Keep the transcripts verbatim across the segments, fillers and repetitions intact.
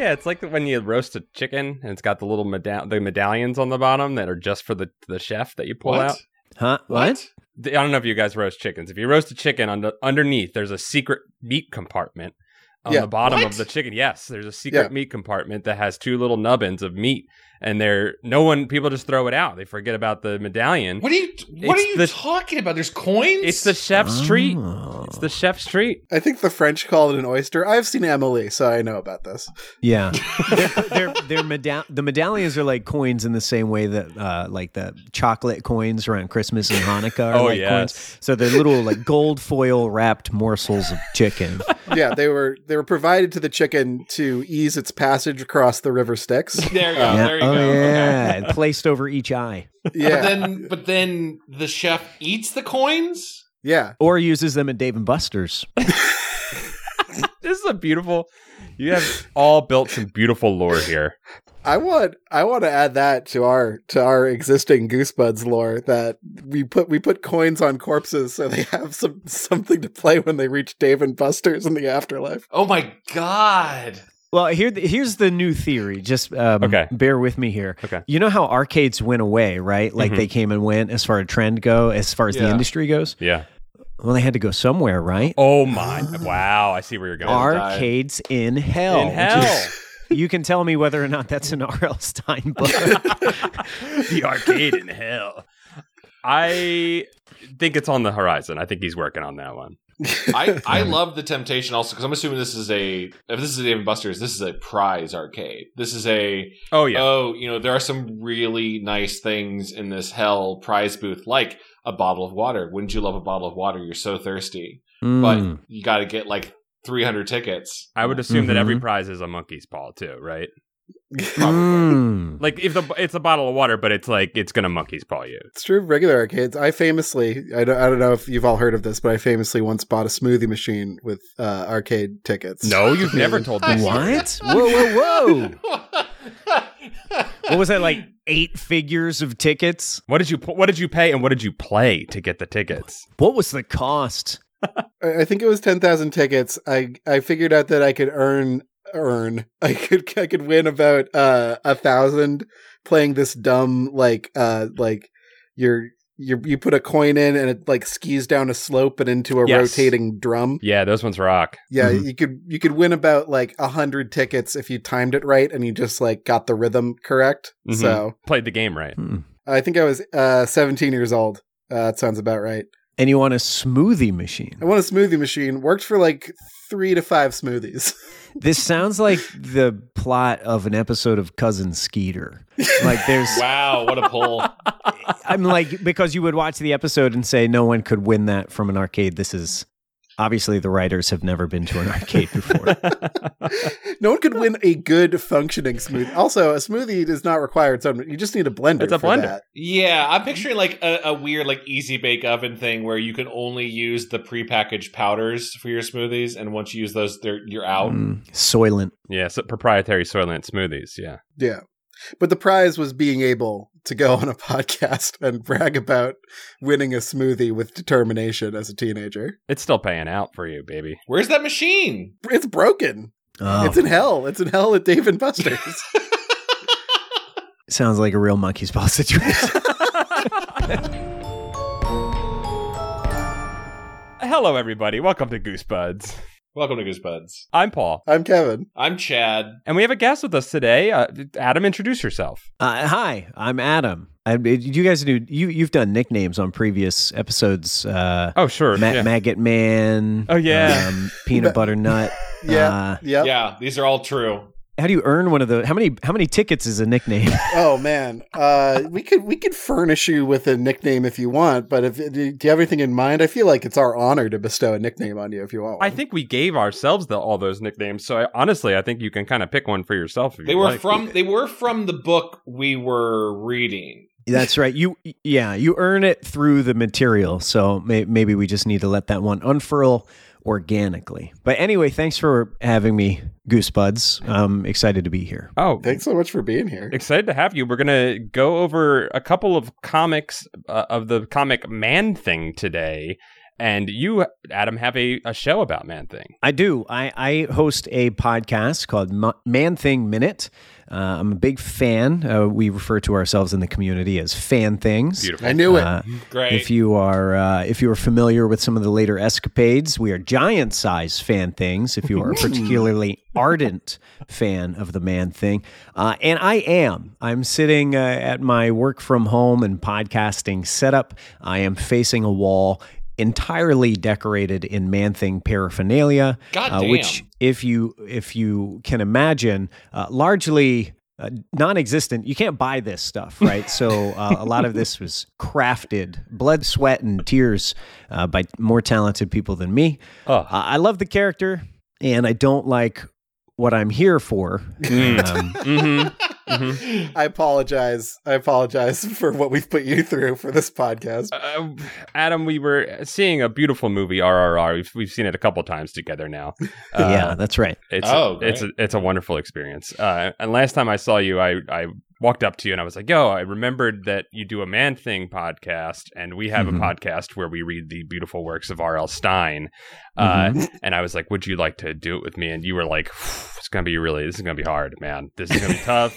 Yeah, it's like when you roast a chicken and it's got the little meda- the medallions on the bottom that are just for the, the chef that you pull what? out. Huh? What? I don't know if you guys roast chickens. If you roast a chicken, under, underneath there's a secret meat compartment on yeah. the bottom what? of the chicken. Yes, there's a secret yeah. meat compartment that has two little nubbins of meat, and they're no one. People just throw it out. They forget about the medallion. What are you? What it's are you the, talking about? There's coins. It's the chef's oh. treat. It's the chef's treat. I think the French call it an oyster. I've seen Amélie, so I know about this. Yeah, they're, they're, they're meda- the medallions are like coins in the same way that uh, like the chocolate coins around Christmas and Hanukkah are oh, like yes. coins. So they're little like gold foil wrapped morsels of chicken. Yeah, they were they were provided to the chicken to ease its passage across the river Styx. There you go. Uh, yeah. there you oh, go. Yeah, okay. And placed over each eye. Yeah, but then but then the chef eats the coins. Yeah, or uses them at Dave and Buster's. This is a beautiful. You have all built some beautiful lore here. I want I want to add that to our to our existing Goosebuds lore that we put we put coins on corpses so they have some something to play when they reach Dave and Buster's in the afterlife. Oh my god. Well, here here's the new theory. Just um, okay. bear with me here. Okay. You know how arcades went away, right? Like mm-hmm. they came and went as far as trend go, as far as yeah. the industry goes? Yeah. Well, they had to go somewhere, right? Oh my. Wow, I see where you're going. Arcades in hell. In hell. Is, you can tell me whether or not that's an R L Stein book. The arcade in hell. I think it's on the horizon. I think he's working on that one. I, I love the temptation also because I'm assuming this is a if this is a Dave and Buster's, this is a prize arcade. This is a oh yeah oh you know there are some really nice things in this hell prize booth, like a bottle of water. Wouldn't you love a bottle of water? You're so thirsty, mm. but you got to get like three hundred tickets. I would assume mm-hmm. that every prize is a monkey's paw too, right? Probably. Mm. Like if the, it's a bottle of water, but it's like it's gonna monkey's paw you. It's true. Regular arcades. I famously, I don't, I don't know if you've all heard of this, but I famously once bought a smoothie machine with uh, arcade tickets. No, you've never told me. What? Whoa, whoa, whoa! What was that, like eight figures of tickets? What did you What did you pay, and what did you play to get the tickets? What was the cost? I think it was ten thousand tickets. I I figured out that I could earn. earn i could i could win about uh a thousand playing this dumb like uh like you're you you put a coin in and it like skis down a slope and into a yes. rotating drum. Yeah, those ones rock. Yeah. Mm-hmm. you could you could win about like a hundred tickets if you timed it right and you just like got the rhythm correct. Mm-hmm. So played the game right. Mm-hmm. I think I was uh seventeen years old. Uh that sounds about right. And you want a smoothie machine. I want a smoothie machine. Worked for like three to five smoothies. This sounds like the plot of an episode of Cousin Skeeter. Like there's wow, what a pull. I'm like, because you would watch the episode and say no one could win that from an arcade. This is obviously the writers have never been to an arcade before. No one could win a good functioning smoothie. Also, a smoothie does not require its own. You just need a blender. It's a for blender. That. Yeah, I'm picturing like a, a weird like easy bake oven thing where you can only use the prepackaged powders for your smoothies, and once you use those, they're, you're out. Mm, Soylent. Yeah, so proprietary Soylent smoothies. Yeah. Yeah. But the prize was being able to go on a podcast and brag about winning a smoothie with determination as a teenager. It's still paying out for you, baby. Where's that machine? It's broken. Oh. It's in hell. It's in hell at Dave and Buster's. Sounds like a real monkey's paw situation. Hello, everybody. Welcome to Goosebuds. Welcome to Goosebuds. I'm Paul. I'm Kevin. I'm Chad. And we have a guest with us today. Uh, Adam, introduce yourself. Uh, hi, I'm Adam. I, you guys do you? You've done nicknames on previous episodes. Uh, oh sure, Ma- yeah. Maggot Man. Oh yeah, um, Peanut Butter Nut. Yeah, uh, yeah, yeah. These are all true. How do you earn one of those? How many how many tickets is a nickname? Oh man, uh, we could we could furnish you with a nickname if you want. But if do you have anything in mind? I feel like it's our honor to bestow a nickname on you if you want one. I think we gave ourselves the, all those nicknames, so I, honestly, I think you can kind of pick one for yourself. If they you were like. from they were from the book we were reading. That's right. You yeah, you earn it through the material. So may, maybe we just need to let that one unfurl organically. But anyway, thanks for having me, Goosebuds. I'm excited to be here. Oh, thanks so much for being here. Excited to have you. We're going to go over a couple of comics uh, of the comic Man Thing today. And you, Adam, have a, a show about Man Thing. I do. I, I host a podcast called Ma- Man Thing Minute. Uh, I'm a big fan. Uh, we refer to ourselves in the community as fan things. Beautiful. I knew it. Uh, Great. If you are uh, if you are familiar with some of the later escapades, we are giant size fan things. If you are a particularly ardent fan of the Man Thing, uh, and I am. I'm sitting uh, at my work from home and podcasting setup. I am facing a wall. Entirely decorated in Man-Thing paraphernalia, uh, which, if you if you can imagine, uh, largely uh, non-existent. You can't buy this stuff, right? So uh, a lot of this was crafted, blood, sweat, and tears uh, by more talented people than me. Oh. Uh, I love the character, and I don't like what I'm here for. Mm. Um, mm-hmm. Mm-hmm. I apologize. I apologize for what we've put you through for this podcast. Uh, Adam, we were seeing a beautiful movie, R R R. We've, we've seen it a couple times together now. Uh, yeah, that's right. It's oh, a, it's a, it's a wonderful experience. Uh, and last time I saw you, I, I walked up to you and I was like, yo, I remembered that you do a Man Thing podcast, and we have mm-hmm. a podcast where we read the beautiful works of R L. Stein. Uh, mm-hmm. And I was like, would you like to do it with me? And you were like, it's going to be really, this is going to be hard, man. This is going to be tough.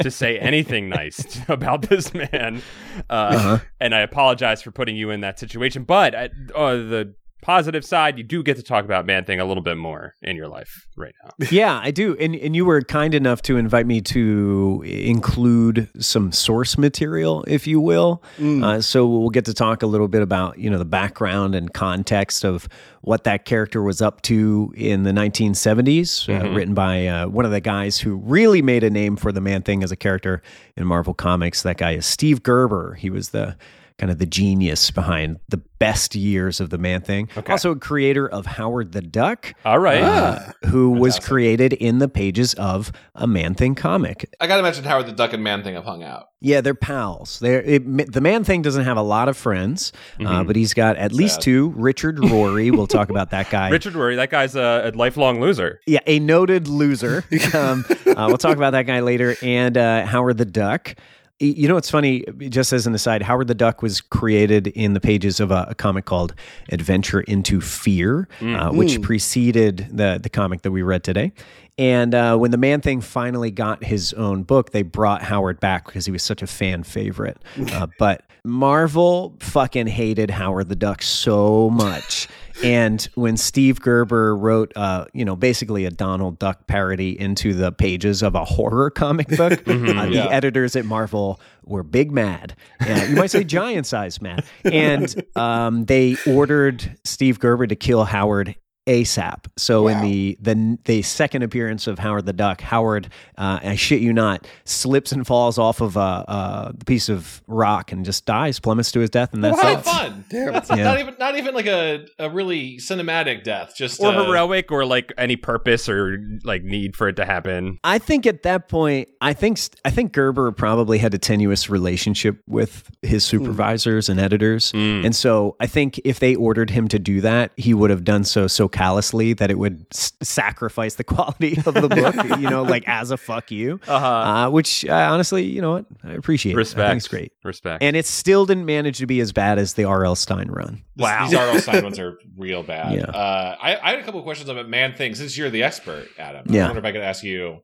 to say anything nice about this man. Uh, uh-huh. And I apologize for putting you in that situation. But I, uh, the positive side, you do get to talk about Man Thing a little bit more in your life right now. Yeah, I do. And and you were kind enough to invite me to include some source material, if you will. Mm. Uh, so we'll get to talk a little bit about, you know, the background and context of what that character was up to in the nineteen seventies, mm-hmm. uh, written by uh, one of the guys who really made a name for the Man Thing as a character in Marvel Comics. That guy is Steve Gerber. He was the kind of the genius behind the best years of the Man Thing. Okay. Also a creator of Howard the Duck. All right. Uh, ah, who fantastic. was created in the pages of a Man Thing comic. I got to mention Howard the Duck and Man Thing have hung out. Yeah, they're pals. They're, it, the Man Thing doesn't have a lot of friends, mm-hmm. uh, but he's got at least Sad. two. Richard Rory. We'll talk about that guy. Richard Rory. That guy's a, a lifelong loser. Yeah, a noted loser. um, uh, we'll talk about that guy later. And uh, Howard the Duck. You know, it's funny, just as an aside, Howard the Duck was created in the pages of a, a comic called Adventure into Fear, mm-hmm. uh, which preceded the, the comic that we read today. And uh, when the Man Thing finally got his own book, they brought Howard back because he was such a fan favorite. Uh, but Marvel fucking hated Howard the Duck so much. And when Steve Gerber wrote, uh, you know, basically a Donald Duck parody into the pages of a horror comic book, mm-hmm, uh, yeah. the editors at Marvel were big mad. Uh, you might say giant size mad. And um, they ordered Steve Gerber to kill Howard ASAP. So wow. in the, the the second appearance of Howard the Duck, Howard, uh, I shit you not, slips and falls off of a, a piece of rock and just dies, plummets to his death, and that's what? Fun. Damn. That's yeah. not even not even like a, a really cinematic death, just or uh, heroic, or like any purpose or like need for it to happen. I think at that point, I think I think Gerber probably had a tenuous relationship with his supervisors mm. and editors, mm. and so I think if they ordered him to do that, he would have done so so. callously that it would s- sacrifice the quality of the book, you know, like as a fuck you, uh-huh. uh, which uh, honestly, you know what, I appreciate. Respect. It. I think it's great. Respect. And it still didn't manage to be as bad as the R L. Stein run. This, wow. These R L. Stein ones are real bad. Yeah. Uh, I, I had a couple of questions about Man Thing since you're the expert, Adam. I yeah. wonder if I could ask you,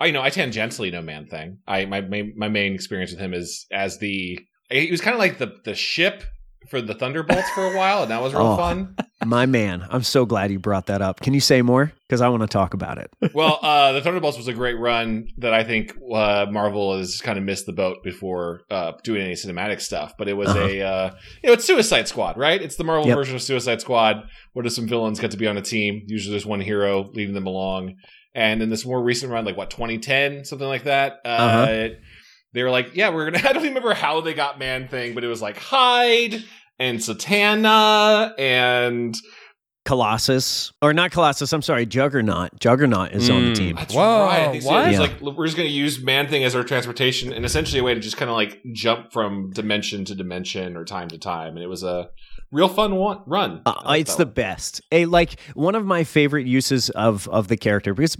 I you know, I tangentially know Man Thing. I, my, my, my main experience with him is as the, he was kind of like the, the ship for the Thunderbolts for a while, and that was real oh, fun. My man, I'm so glad you brought that up. Can you say more? Because I want to talk about it. Well, uh, the Thunderbolts was a great run that I think uh, Marvel has kind of missed the boat before uh, doing any cinematic stuff. But it was uh-huh. a, uh, you know, it's Suicide Squad, right? It's the Marvel yep. version of Suicide Squad. What do some villains get to be on a team? Usually there's one hero leading them along. And in this more recent run, like what, twenty ten, something like that? Uh, uh-huh. it, they were like, yeah, we're going to, I don't remember how they got Man Thing, but it was like Hyde and Satana and Colossus, or not Colossus, I'm sorry, Juggernaut. Juggernaut is mm, on the team. That's Whoa, right. They what? Yeah. Like, we're just going to use Man Thing as our transportation and essentially a way to just kind of like jump from dimension to dimension or time to time. And it was a real fun one, run. Uh, it's the best. A, like one of my favorite uses of, of the character, because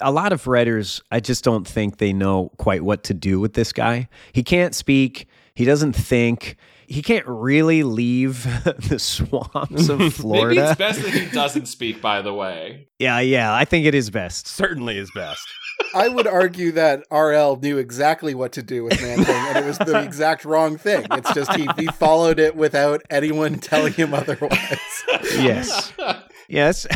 a lot of writers, I just don't think they know quite what to do with this guy. He can't speak. He doesn't think. he can't really leave the swamps of Florida. Maybe it's best that he doesn't speak, by the way. Yeah, yeah, I think it is best. Certainly is best. I would argue that R L knew exactly what to do with Man Thing, and it was the exact wrong thing. It's just he, he followed it without anyone telling him otherwise. Yes. Yes,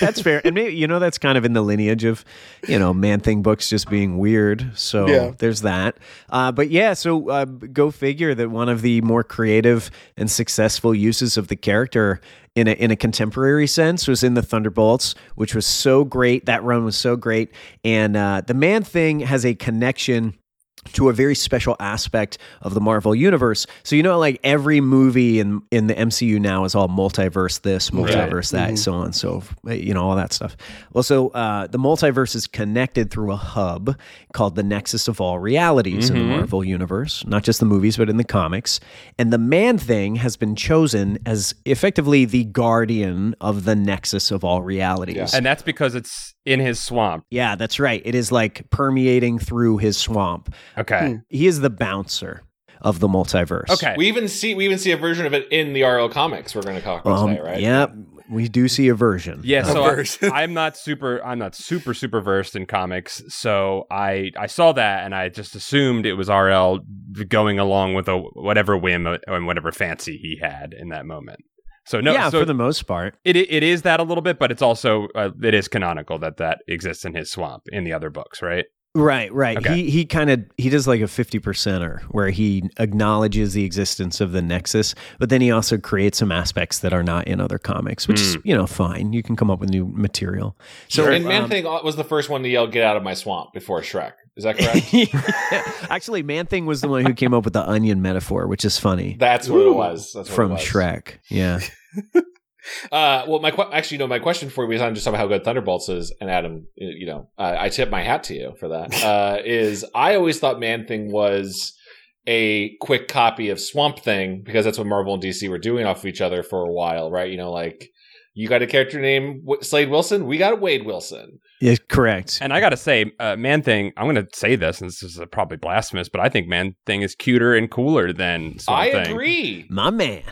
that's fair. And maybe, you know, that's kind of in the lineage of, you know, Man Thing books just being weird. So yeah. There's that. Uh, but yeah, so uh, go figure that one of the more creative and successful uses of the character in a, in a contemporary sense was in the Thunderbolts, which was so great. That run was so great. And uh, the Man Thing has a connection to a very special aspect of the Marvel universe. So, you know, like every movie in, in the M C U now is all multiverse this, multiverse right. that, mm-hmm. so on, so, you know, all that stuff. Well, so uh, the multiverse is connected through a hub called the Nexus of All Realities mm-hmm. in the Marvel universe, not just the movies, but in the comics. And the Man Thing has been chosen as effectively the guardian of the Nexus of All Realities. Yeah. And that's because it's in his swamp. Yeah, that's right. It is like permeating through his swamp. Okay. He is the bouncer of the multiverse. Okay. We even see we even see a version of it in the R L comics we're going to talk about um, today, right? Yeah, we do see a version. Yeah, so I, I'm not super I'm not super super versed in comics, so I I saw that and I just assumed it was R L going along with a whatever whim and whatever fancy he had in that moment. So no, yeah, so for the most part, it it is that a little bit, but it's also uh, it is canonical that that exists in his swamp in the other books, right? Right, right. Okay. He he kind of, he does like a fifty percenter where he acknowledges the existence of the Nexus, but then he also creates some aspects that are not in other comics, which mm. is, you know, fine. You can come up with new material. So, and um, Man Thing was the first one to yell, "Get out of my swamp," before Shrek. Is that correct? Yeah. Actually, Man Thing was the one who came up with the onion metaphor, which is funny. That's what Ooh. it was. That's what From it was. Shrek, yeah. Uh, well, my qu- actually, no, my question for you is on just how good Thunderbolts is, and Adam, you know, uh, I tip my hat to you for that, uh, is I always thought Man Thing was a quick copy of Swamp Thing, because that's what Marvel and D C were doing off of each other for a while, right? You know, like, you got a character named Slade Wilson, we got Wade Wilson. Yeah, correct. And I got to say, uh, Man Thing, I'm going to say this, and this is probably blasphemous, but I think Man Thing is cuter and cooler than Swamp I Thing. I agree. My man.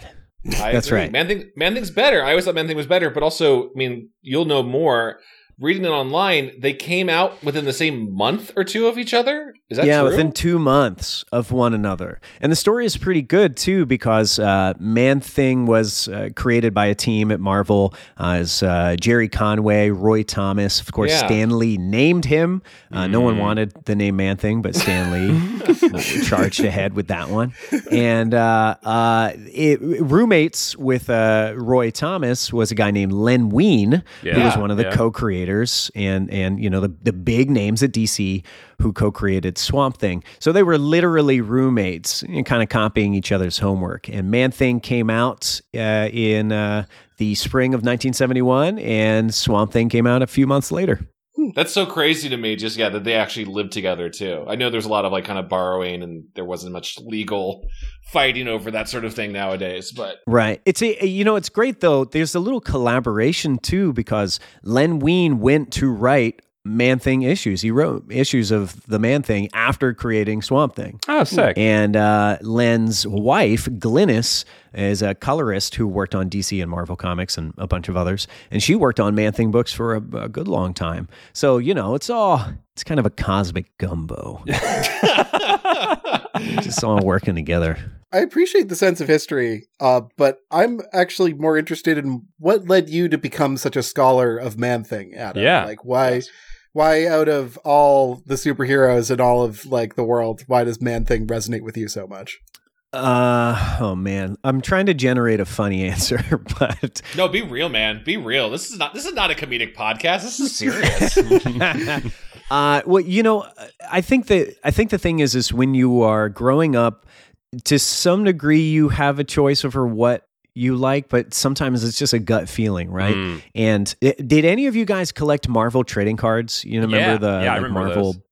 I That's agree. right. Man Thing, Man Thing's better. I always thought Man Thing was better, but also, I mean, you'll know more. Reading it online, they came out within the same month or two of each other? Is that yeah, true? Yeah, within two months of one another. And the story is pretty good, too, because uh, Man Thing was uh, created by a team at Marvel uh, as uh, Jerry Conway, Roy Thomas. Of course, yeah. Stan Lee named him. Uh, mm. No one wanted the name Man Thing, but Stan Lee charged ahead with that one. And uh, uh, it, roommates with uh, Roy Thomas was a guy named Len Wein, yeah. who was one of the yeah. co-creators. And, and you know, the, the big names at D C who co-created Swamp Thing. So they were literally roommates and kind of copying each other's homework. And Man Thing came out uh, in uh, the spring of nineteen seventy-one, and Swamp Thing came out a few months later. That's so crazy to me, just, yeah, that they actually lived together, too. I know there's a lot of, like, kind of borrowing, and there wasn't much legal fighting over that sort of thing nowadays, but... Right. It's a, you know, it's great, though. There's a little collaboration, too, because Len Wein went to write Man Thing issues. He wrote issues of the Man Thing after creating Swamp Thing. Oh, sick. And uh, Len's wife, Glynis, is a colorist who worked on D C and Marvel Comics and a bunch of others. And she worked on Man Thing books for a, a good long time. So, you know, it's all, it's kind of a cosmic gumbo. Just all working together. I appreciate the sense of history, uh, but I'm actually more interested in what led you to become such a scholar of Man Thing, Adam. Yeah. Like, why... Yes. Why, out of all the superheroes in all of like the world, why does Man Thing resonate with you so much? Uh oh man, I'm trying to generate a funny answer, but no, be real, man, be real. This is not this is not a comedic podcast. This is serious. uh, well, you know, I think that I think the thing is is when you are growing up, to some degree, you have a choice over what you like, but sometimes it's just a gut feeling, right? Mm. And it, did any of you guys collect Marvel trading cards? You remember yeah. the yeah, like I remember Marvel? Those.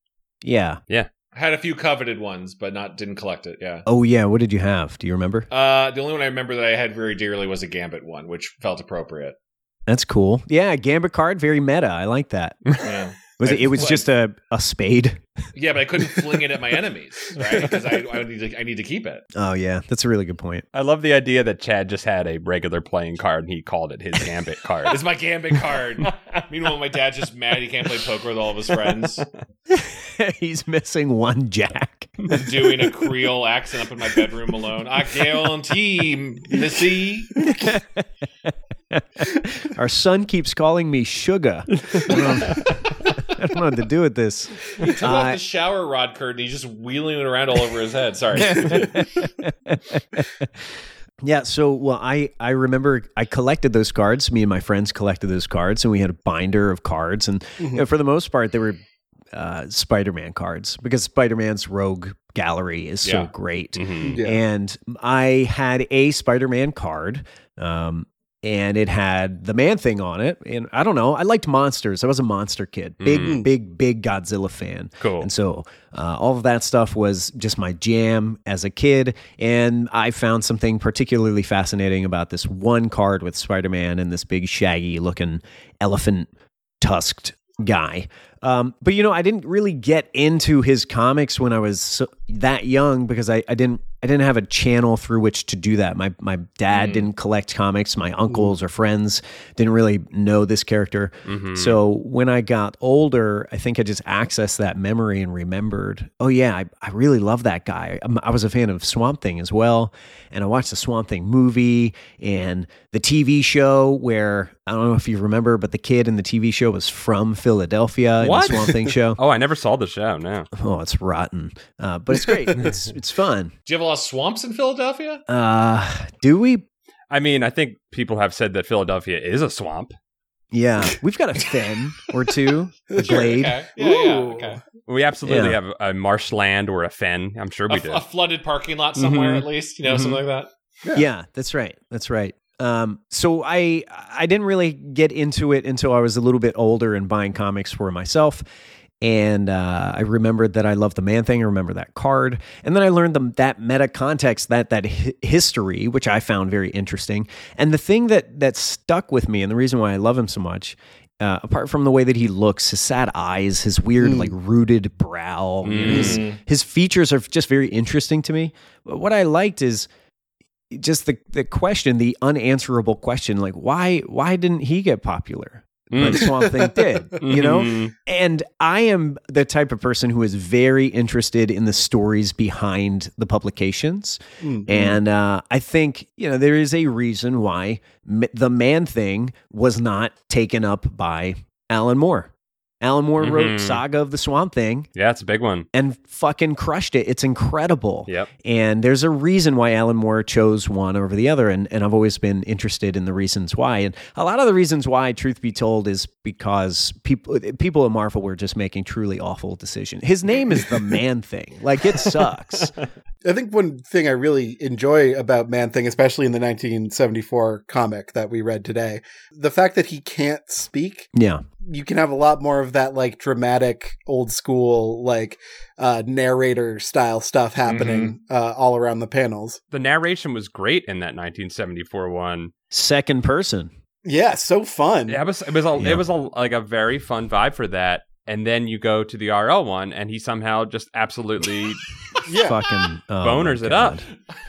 Yeah, yeah. I had a few coveted ones, but not didn't collect it. Yeah. Oh yeah, what did you have? Do you remember? Uh, the only one I remember that I had very dearly was a Gambit one, which felt appropriate. That's cool. Yeah, Gambit card, very meta. I like that. Yeah. Was I, it? It was well, just a, a spade. Yeah, but I couldn't fling it at my enemies, right? Because I, I need to, I need to keep it. Oh yeah, that's a really good point. I love the idea that Chad just had a regular playing card and he called it his gambit card. It's my gambit card. Meanwhile, my dad's just mad he can't play poker with all of his friends. He's missing one jack. Doing a Creole accent up in my bedroom alone. I guarantee, Missy. Our son keeps calling me sugar. I don't know what to do with this. He took uh, off the shower rod curtain. He's just wheeling it around all over his head. Sorry. Yeah. So, well, I, I remember I collected those cards. Me and my friends collected those cards, and we had a binder of cards. And mm-hmm. you know, for the most part, they were uh, Spider-Man cards because Spider-Man's rogue gallery is yeah. so great. Mm-hmm. Yeah. And I had a Spider-Man card. Um, And it had the Man Thing on it. And I don't know. I liked monsters. I was a monster kid. Big, mm. big, big Godzilla fan. Cool. And so uh, all of that stuff was just my jam as a kid. And I found something particularly fascinating about this one card with Spider-Man and this big shaggy-looking elephant-tusked guy. Um, but, you know, I didn't really get into his comics when I was so, that young because I, I didn't I didn't have a channel through which to do that. My my dad mm. didn't collect comics. My uncles mm. or friends didn't really know this character. Mm-hmm. So when I got older, I think I just accessed that memory and remembered, oh, yeah, I, I really love that guy. I'm, I was a fan of Swamp Thing as well. And I watched the Swamp Thing movie and the T V show where, I don't know if you remember, but the kid in the T V show was from Philadelphia what? in the Swamp Thing show. Oh, I never saw the show, no. Oh, it's rotten. Uh, but it's great. it's it's fun. Do you have a swamps in Philadelphia? Uh, do we? I mean, I think people have said that Philadelphia is a swamp. Yeah, we've got a fen or two, a glade. Sure, okay. Yeah, yeah, okay. We absolutely yeah. have a marshland or a fen. I'm sure we a, do. A flooded parking lot somewhere, mm-hmm. at least, you know, mm-hmm. something like that. Yeah. yeah, that's right. That's right. Um, so I I didn't really get into it until I was a little bit older and buying comics for myself. And uh, I remembered that I loved the Man Thing. I remember that card. And then I learned the, that meta context, that that hi- history, which I found very interesting. And the thing that that stuck with me, and the reason why I love him so much, uh, apart from the way that he looks, his sad eyes, his weird, mm. like, rooted brow, mm. his, his features are just very interesting to me. But what I liked is just the, the question, the unanswerable question, like, why why didn't he get popular? But Swamp Thing did, you know? Mm-hmm. And I am the type of person who is very interested in the stories behind the publications. Mm-hmm. And uh, I think, you know, there is a reason why m- the Man Thing was not taken up by Alan Moore. Alan Moore mm-hmm. wrote Saga of the Swamp Thing. Yeah, it's a big one. And fucking crushed it. It's incredible. Yep. And there's a reason why Alan Moore chose one over the other, and, and I've always been interested in the reasons why. And a lot of the reasons why, truth be told, is because people people at Marvel were just making truly awful decisions. His name is the Man Thing. Like, it sucks. I think one thing I really enjoy about Man Thing, especially in the nineteen seventy-four comic that we read today, the fact that he can't speak. Yeah. You can have a lot more of that, like, dramatic, old school, like, uh, narrator style stuff happening mm-hmm. uh, all around the panels. The narration was great in that nineteen seventy-four one. Second person. Yeah, so fun. Yeah, it was. It was a. Yeah. It was a, like a very fun vibe for that. And then you go to the R L one, and he somehow just absolutely. Yeah. Fucking oh boners it up.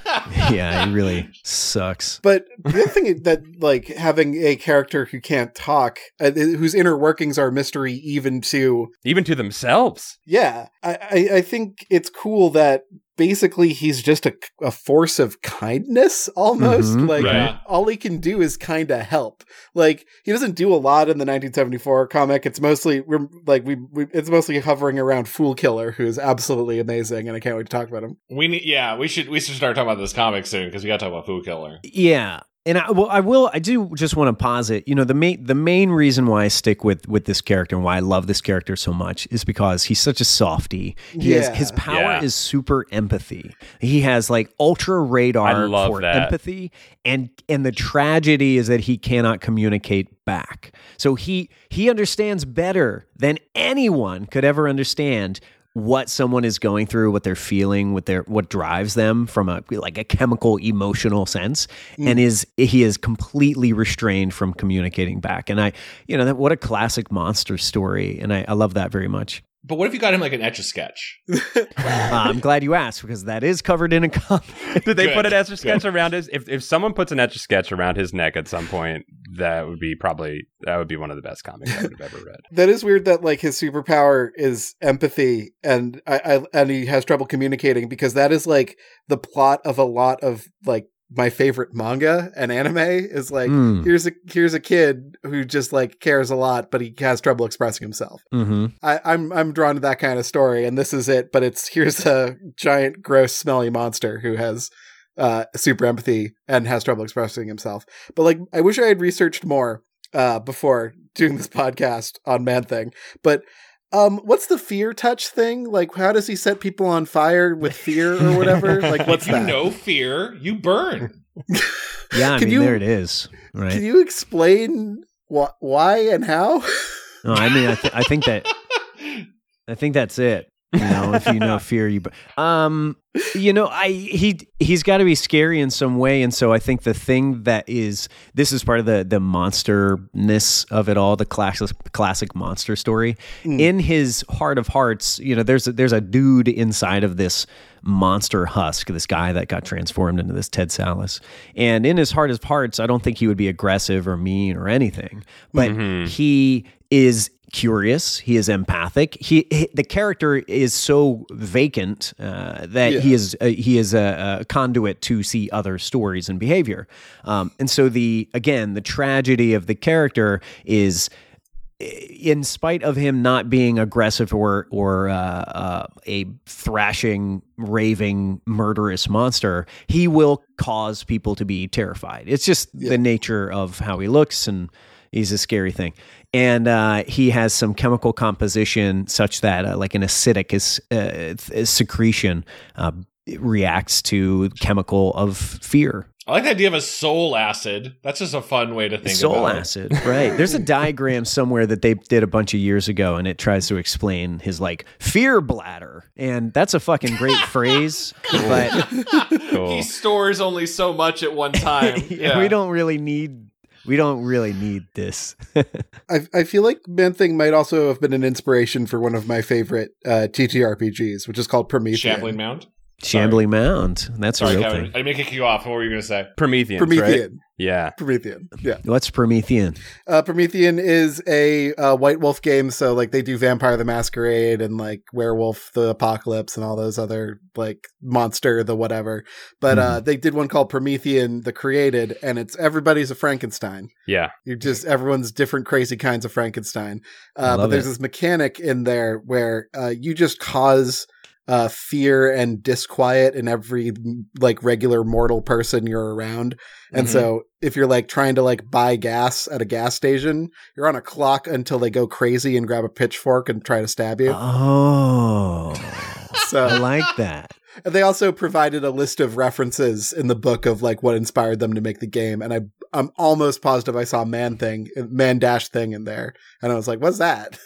Yeah, it really sucks. But the thing that, like, having a character who can't talk, uh, whose inner workings are a mystery even to... Even to themselves. Yeah. I, I, I think it's cool that basically he's just a, a force of kindness, almost. Mm-hmm, like, right. all he can do is kind of help. Like, he doesn't do a lot in the nineteen seventy-four comic. It's mostly, we're, like, we, we it's mostly hovering around Fool Killer, who's absolutely amazing, and I can't wait to talk about him. We need, yeah, we should we should start talking about this comic soon because we got to talk about Fool Killer. Yeah, and I well, I will. I do just want to posit. You know, the main the main reason why I stick with with this character and why I love this character so much is because he's such a softie. He yeah. has, his power yeah. is super empathy. He has, like, ultra radar for that. empathy, and and the tragedy is that he cannot communicate back. So he he understands better than anyone could ever understand what someone is going through, what they're feeling, what their what drives them from a like a chemical, emotional sense, mm. and is he is completely restrained from communicating back. And I, you know, that what a classic monster story, and I, I love that very much. But what if you got him like an Etch-a-Sketch? uh, I'm glad you asked, because that is covered in a comic. Did they Good. put an Etch-a-Sketch Good. around his? If if someone puts an Etch-a-Sketch around his neck at some point, that would be probably that would be one of the best comics I would have ever read. That is weird that like his superpower is empathy, and I, I and he has trouble communicating, because that is like the plot of a lot of like my favorite manga and anime is like, mm. here's a, here's a kid who just like cares a lot, but he has trouble expressing himself. Mm-hmm. I, I'm, I'm drawn to that kind of story, and this is it, but it's, here's a giant, gross, smelly monster who has uh super empathy and has trouble expressing himself. But like, I wish I had researched more uh, before doing this podcast on Man Thing, but Um, what's the fear touch thing? Like, how does he set people on fire with fear or whatever? Like, what's that? If you know fear, you burn. Yeah, I mean, you, there it is. Right? Can you explain wh- why and how? No, I mean, I, th- I think that, I think that's it. You know, if you know fear, you burn. Um, you know, I he he's got to be scary in some way, and so I think the thing that is this is part of the the monsterness of it all, the classic classic monster story. Mm. In his heart of hearts, you know, there's a, there's a dude inside of this monster husk, this guy that got transformed into this Ted Salas, and in his heart of hearts, I don't think he would be aggressive or mean or anything, but mm-hmm. he is curious. He is empathic. He, he the character is so vacant uh, that yeah. he is a, he is a, a conduit to see other stories and behavior. Um, and so the again the tragedy of the character is, in spite of him not being aggressive or or uh, uh, a thrashing, raving, murderous monster, he will cause people to be terrified. It's just yeah. the nature of how he looks, and he's a scary thing. And uh, he has some chemical composition such that uh, like an acidic is, uh, th- secretion uh, reacts to chemical of fear. I like the idea of a soul acid. That's just a fun way to think soul about it. Soul acid, right. There's a diagram somewhere that they did a bunch of years ago, and it tries to explain his, like, fear bladder. And that's a fucking great phrase, but... Cool. He stores only so much at one time. Yeah. We don't really need... We don't really need this. I, I feel like Man Thing might also have been an inspiration for one of my favorite uh, T T R P Gs, which is called Promethean. Shambling Mound? Shambling Sorry. Mound. That's Sorry, a real Kevin, thing. I didn't mean to kick you off. What were you going to say? Promethean. Promethean. Right? Yeah. Promethean. Yeah. What's Promethean? Uh, Promethean is a uh, White Wolf game. So, like, they do Vampire the Masquerade and, like, Werewolf the Apocalypse and all those other, like, monster the whatever. But mm. uh, they did one called Promethean the Created, and it's everybody's a Frankenstein. Yeah. You're just everyone's different crazy kinds of Frankenstein. Uh, but there's it. this mechanic in there where uh, you just cause. Uh, fear and disquiet in every like regular mortal person you're around. And mm-hmm. so if you're like trying to like buy gas at a gas station, you're on a clock until they go crazy and grab a pitchfork and try to stab you. Oh, so I like that. And they also provided a list of references in the book of like what inspired them to make the game. And I, I'm almost positive I saw Man Thing, Man Dash Thing in there. And I was like, what's that?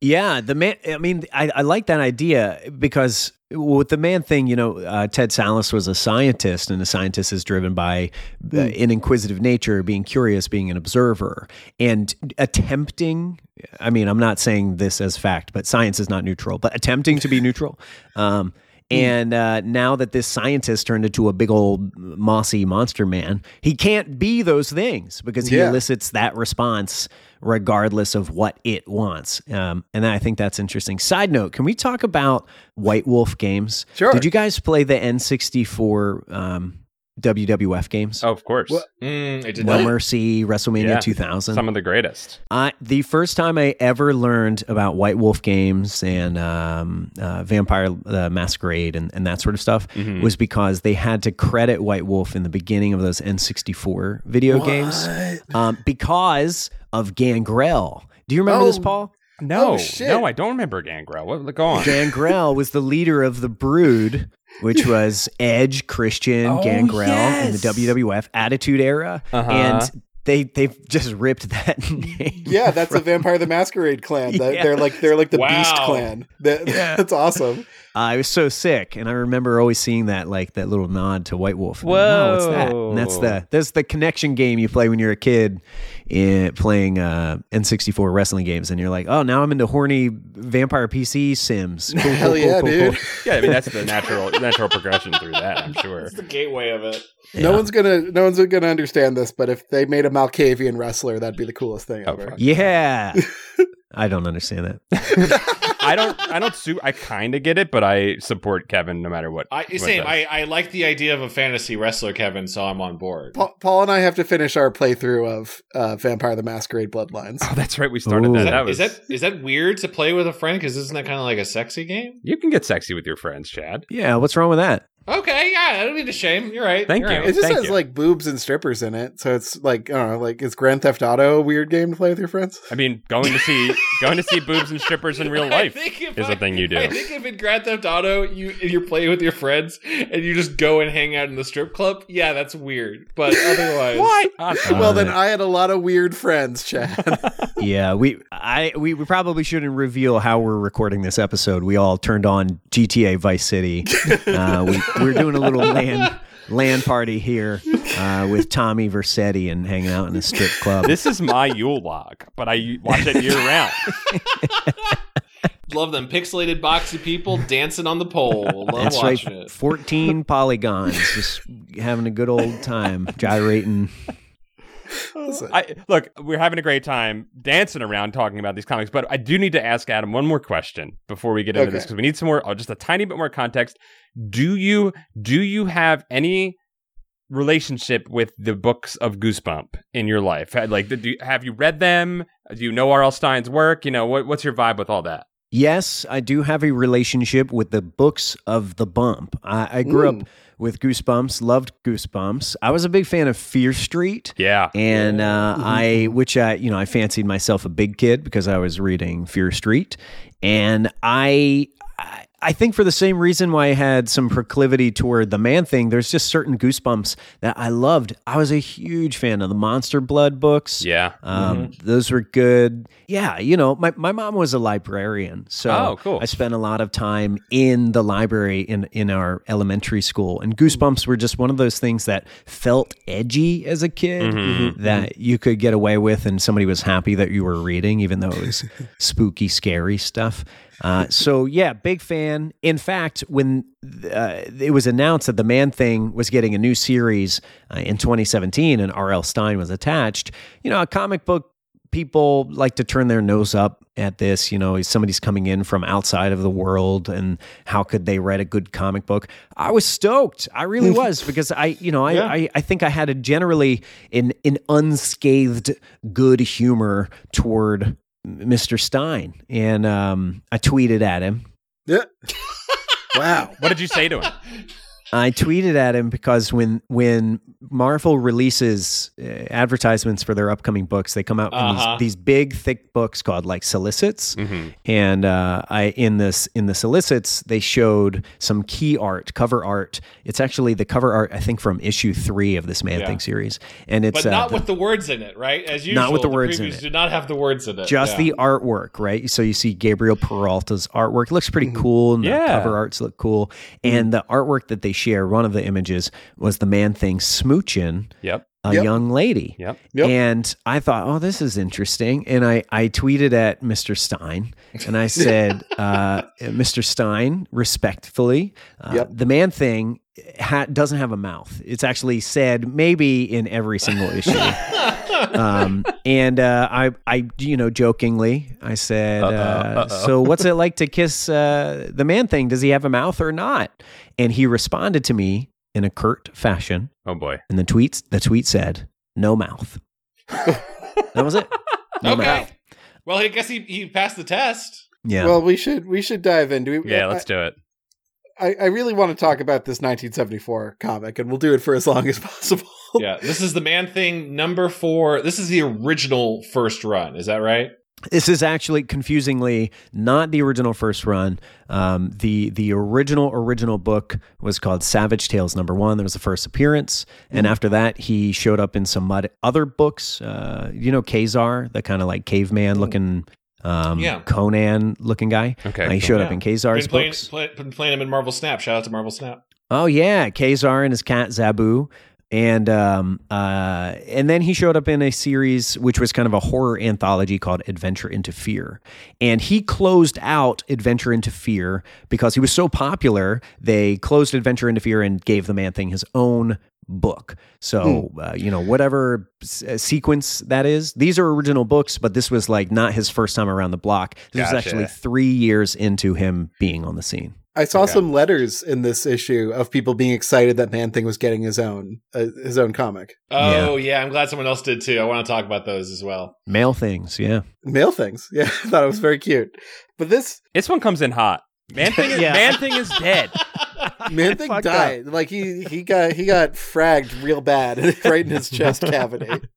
Yeah, the man. I mean, I, I like that idea because with the Man Thing, you know, uh, Ted Salas was a scientist, and a scientist is driven by uh, an inquisitive nature, being curious, being an observer, and attempting. I mean, I'm not saying this as fact, but science is not neutral. But attempting to be neutral. Um, And uh, now that this scientist turned into a big old mossy monster man, he can't be those things because he yeah. elicits that response regardless of what it wants. Um, and I think that's interesting. Side note, can we talk about White Wolf games? Sure. Did you guys play the N sixty-four um, W W F games? Oh, of course. Well, mm, I did No Mercy, WrestleMania yeah, two thousand. Some of the greatest. Uh, the first time I ever learned about White Wolf games and um, uh, Vampire uh, Masquerade and, and that sort of stuff mm-hmm. was because they had to credit White Wolf in the beginning of those N sixty-four video what? games um, because of Gangrel. Do you remember oh. this, Paul? No, oh, no, I don't remember Gangrel. What, go on. Gangrel was the leader of the Brood, which was Edge, Christian, oh, Gangrel, yes. in the W W F Attitude Era. Uh-huh. And They they've just ripped that name. Yeah, that's from... a Vampire the Masquerade clan. That, yeah. They're like they're like the wow. Beast Clan. That, yeah. That's awesome. Uh, it was so sick, and I remember always seeing that like that little nod to White Wolf. Whoa, oh, what's that? And that's the that's the connection game you play when you're a kid, in, playing uh, N sixty-four wrestling games, and you're like, oh, now I'm into horny vampire P C sims. Cool, Hell cool, yeah, cool, dude! Cool. Yeah, I mean that's the natural natural progression through that. I'm sure it's the gateway of it. Yeah. No one's gonna no one's gonna understand this, but if they made a Malkavian wrestler, that'd be the coolest thing oh, ever. Yeah. I don't understand that. I don't I don't su- I kind of get it, but I support Kevin no matter what. I same. I, I like the idea of a fantasy wrestler, Kevin, so I'm on board. Pa- Paul and I have to finish our playthrough of uh, Vampire the Masquerade Bloodlines. Oh, that's right. We started that. Is that, that was... is that is that weird to play with a friend? Because isn't that kind of like a sexy game? You can get sexy with your friends, Chad. Yeah, what's wrong with that? Okay, yeah, I don't need to shame. You're right. Thank You're you. Right. It just Thank has you. like boobs and strippers in it, so it's like I don't know, like is Grand Theft Auto a weird game to play with your friends? I mean, going to see going to see boobs and strippers in real life is I, a thing you do. I think if in Grand Theft Auto you you're playing with your friends and you just go and hang out in the strip club, yeah, that's weird. But otherwise, what? Awesome. Well, then I had a lot of weird friends, Chad. yeah, we I we, we probably shouldn't reveal how we're recording this episode. We all turned on G T A Vice City. Uh, we. We're doing a little land land party here uh, with Tommy Vercetti and hanging out in a strip club. This is my Yule log, but I watch it year round. Love them pixelated, boxy people dancing on the pole. Love That's watching right, it. fourteen polygons, just having a good old time, gyrating. I, look, we're having a great time dancing around talking about these comics, but I do need to ask Adam one more question before we get into okay. this, because we need some more, oh, just a tiny bit more context. Do you do you have any relationship with the books of Goosebump in your life? Like, do you, have you read them? Do you know R L. Stein's work? You know, what, what's your vibe with all that? Yes, I do have a relationship with the books of the Bump. I, I grew mm. up with Goosebumps, loved Goosebumps. I was a big fan of Fear Street. Yeah. And uh, mm-hmm. I, which I, you know, I fancied myself a big kid because I was reading Fear Street. And I, I, I think for the same reason why I had some proclivity toward the Man Thing, there's just certain Goosebumps that I loved. I was a huge fan of the Monster Blood books. Yeah. Um, mm-hmm. Those were good. Yeah, you know, my, my mom was a librarian, so oh, cool. I spent a lot of time in the library in, in our elementary school, and Goosebumps were just one of those things that felt edgy as a kid mm-hmm. that mm-hmm. you could get away with, and somebody was happy that you were reading, even though it was spooky, scary stuff. Uh, so yeah, big fan. In fact, when uh, it was announced that the Man Thing was getting a new series uh, in twenty seventeen and R L. Stein was attached, you know, a comic book people like to turn their nose up at this, you know, somebody's coming in from outside of the world and how could they write a good comic book? I was stoked. I really was because I, you know, I, yeah. I, I think I had a generally an, an unscathed good humor toward Mister Stein, and um, I tweeted at him. Yeah. Wow. What did you say to him? I tweeted at him because when when Marvel releases uh, advertisements for their upcoming books, they come out uh-huh. in these, these big, thick books called like solicits. Mm-hmm. And uh, I in this in the solicits, they showed some key art, cover art. It's actually the cover art, I think, from issue three of this Man yeah. Thing series. And it's but not uh, the, with the words in it, right? As usual, not with the, the words previews in it. Did not have the words in it. Just yeah. the artwork, right? So you see Gabriel Peralta's artwork. It looks pretty mm-hmm. cool, and yeah. the cover arts look cool, and the artwork that they share, one of the images was the Man Thing smooching yep. a yep. young lady. Yep. Yep. And I thought, oh, this is interesting. And I, I tweeted at Mister Stein and I said, uh, Mister Stein, respectfully, uh, yep. the Man Thing ha- doesn't have a mouth. It's actually said maybe in every single issue. um, and uh, I, I, you know, jokingly, I said, uh-oh, uh, uh-oh. so what's it like to kiss uh, the Man Thing? Does he have a mouth or not? And he responded to me in a curt fashion. Oh, boy. And the, tweets, the tweet said, no mouth. That was it. No okay. mouth. Well, I guess he, he passed the test. Yeah. Well, we should we should dive in. Do we, yeah, I, let's do it. I, I really want to talk about this nineteen seventy-four comic, and we'll do it for as long as possible. Yeah, this is the Man Thing number four. This is the original first run. Is that right? This is actually, confusingly, not the original first run. Um, the the original, original book was called Savage Tales Number One. That was the first appearance. And mm-hmm. after that, he showed up in some other books. Uh, you know, Khazar, the kind of like caveman-looking, um, yeah. Conan-looking guy. Okay, uh, he showed yeah. up in Khazar's been playing, books. Play, been playing him in Marvel Snap. Shout out to Marvel Snap. Oh, yeah. Khazar and his cat, Zabu. And um, uh, and then he showed up in a series which was kind of a horror anthology called Adventure into Fear. And he closed out Adventure into Fear because he was so popular, they closed Adventure into Fear and gave the man thing his own book. So, hmm. uh, you know, whatever s- sequence that is, these are original books, but this was like not his first time around the block. This gotcha. was actually three years into him being on the scene. I saw okay. some letters in this issue of people being excited that Man-Thing was getting his own uh, his own comic. Oh, yeah. yeah. I'm glad someone else did, too. I want to talk about those as well. Mail things, yeah. Mail things, yeah. I thought it was very cute. But this... This one comes in hot. Man-Thing is, yeah. Man-Thing is dead. Man-Thing died. Up. Like, he he got he got fragged real bad right in his chest cavity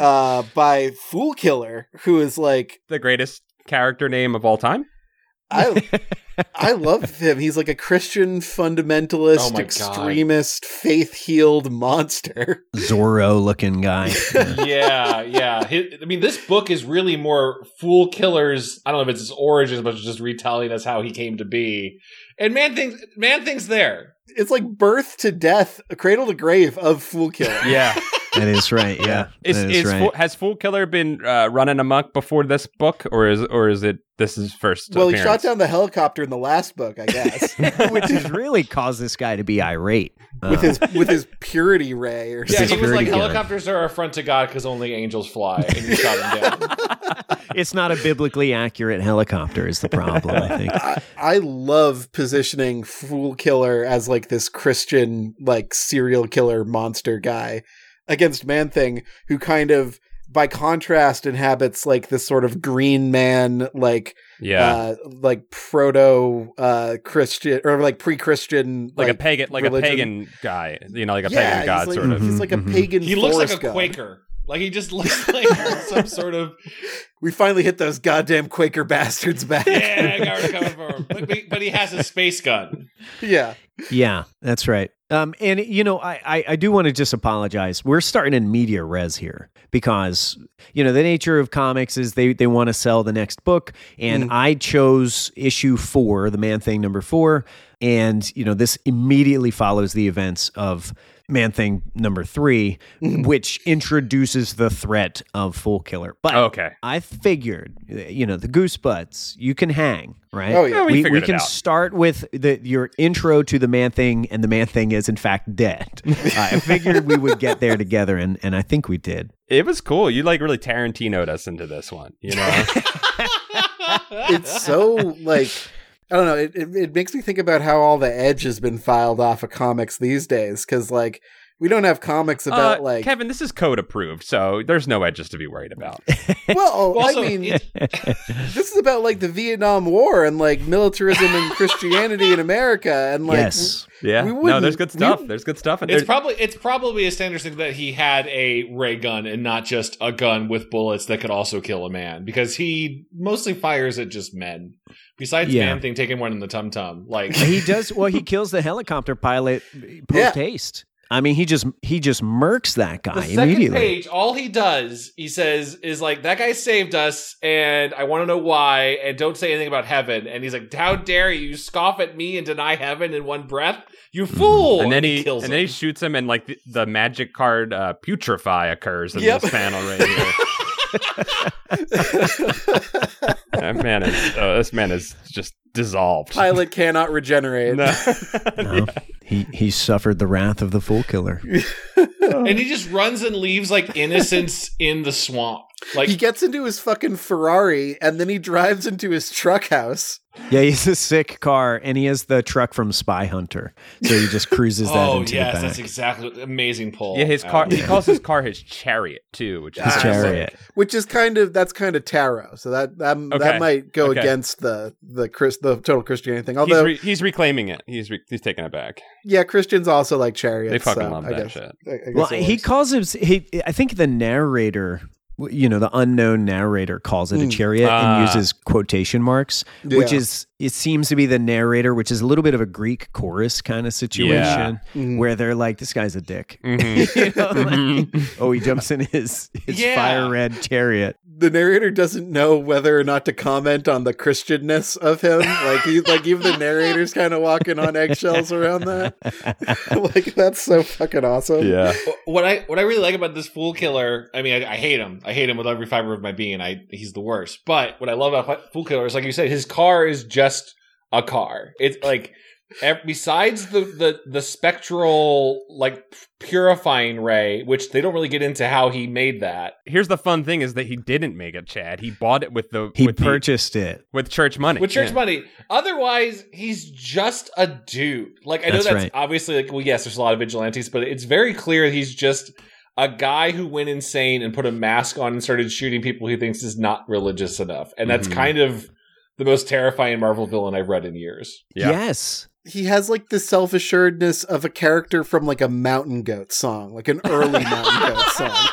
uh, by Fool Killer, who is, like... The greatest character name of all time? I... I love him. He's like a Christian fundamentalist, oh extremist, faith-healed monster. Zorro-looking guy. yeah, yeah. He, I mean, this book is really more Fool Killer's, I don't know if it's his origins, but it's just retelling us how he came to be. And Man-Thing's, Man-Thing's there. It's like birth to death, cradle to grave of Fool Killer. Yeah. That is right, yeah. Is, is is right. Fool, has Fool Killer been uh, running amok before this book, or is or is it this is first Well, appearance? He shot down the helicopter in the last book, I guess. Which has really caused this guy to be irate. Uh, with his with his purity ray or yeah, something. Yeah, he was like, killer. Helicopters are an affront to God because only angels fly, and he shot him down. It's not a biblically accurate helicopter is the problem, I think. I, I love positioning Fool Killer as like this Christian like serial killer monster guy against Man-Thing, who kind of, by contrast, inhabits like this sort of green man, like yeah, uh, like proto uh, Christian or like pre-Christian, like, like a pagan, like religion. a pagan guy, you know, like a yeah, pagan god like, sort of. He's like a mm-hmm. pagan. He looks like a god. Quaker. Like he just looks like some sort of. We finally hit those goddamn Quaker bastards back. Yeah, got it coming for him. But, but he has a space gun. Yeah. Yeah, that's right. Um, and, you know, I, I, I do want to just apologize. We're starting in media res here because, you know, the nature of comics is they, they want to sell the next book. And mm. I chose issue four, the Man-Thing number four. And, you know, this immediately follows the events of Man-Thing number three, which introduces the threat of Fool Killer. But okay. I figured, you know, the Goosebutts, you can hang, right? Oh, yeah. We, we, we can start with the, your intro to the Man-Thing, and the Man-Thing is, in fact, dead. uh, I figured we would get there together, and, and I think we did. It was cool. You, like, really Tarantino'd us into this one, you know? It's so, like... I don't know, it, it it makes me think about how all the edge has been filed off of comics these days, because, like, we don't have comics about, uh, like... Kevin, this is code approved, so there's no edges to be worried about. Well, well, I also, mean, it... this is about, like, the Vietnam War and, like, militarism and Christianity in America, and, like... Yes. We, yeah, we no, there's good stuff. There's good stuff. And it's probably it's probably a standard thing that he had a ray gun and not just a gun with bullets that could also kill a man, because he mostly fires at just men. Besides yeah. Man-Thing taking one in the tum-tum. Like he does, well, he kills the helicopter pilot post-haste. Yeah. I mean, he just he just murks that guy the immediately. The second page, all he does, he says, is like, that guy saved us, and I want to know why, and don't say anything about heaven. And he's like, how dare you scoff at me and deny heaven in one breath? You fool! And then he, he kills and him. Then he shoots him, and like the, the magic card uh, putrefy occurs in yep. this panel right here. That man is, uh, this man is just dissolved. Pilot cannot regenerate. No. No. Yeah. He he suffered the wrath of the Fool Killer. And he just runs and leaves like innocence in the swamp. Like he gets into his fucking Ferrari and then he drives into his truck house. Yeah, he's a sick car and he has the truck from Spy Hunter. So he just cruises that oh, into yes, the back. Oh, yes, that's exactly amazing pull. Yeah, his car um, he yeah. calls his car his chariot too, which is his chariot. Like, which is kind of that's kind of tarot. So that that, okay. that might go okay. against the the Chris, the total Christianity thing. Although he's, re- he's reclaiming it. He's re- he's taking it back. Yeah, Christians also like chariots. They fucking so love I that guess, shit. I, I guess well, he calls him he I think the narrator you know, the unknown narrator calls it a chariot ah. and uses quotation marks, yeah. which is, it seems to be the narrator, which is a little bit of a Greek chorus kind of situation yeah. mm. where they're like, this guy's a dick. Mm-hmm. you know, like, mm-hmm. oh, he jumps in his, his yeah. fire red chariot. The narrator doesn't know whether or not to comment on the Christianness of him. Like, he, like even the narrator's kind of walking on eggshells around that. Like, that's so fucking awesome. Yeah. What I, what I really like about this fool killer, I mean, I, I hate him. I hate him with every fiber of my being. I he's the worst. But what I love about Fool Killer is, like you said, his car is just a car. It's like ev- besides the, the the spectral like purifying ray, which they don't really get into how he made that. Here's the fun thing is that he didn't make it, Chad. He bought it with the he with purchased the, it with church money. With church yeah. money. Otherwise, he's just a dude. Like I know that's, that's right. obviously like well, yes, there's a lot of vigilantes, but it's very clear he's just a guy who went insane and put a mask on and started shooting people he thinks is not religious enough. And that's mm-hmm. kind of the most terrifying Marvel villain I've read in years. Yeah. Yes. He has like the self-assuredness of a character from like a Mountain Goat song, like an early Mountain Goat song.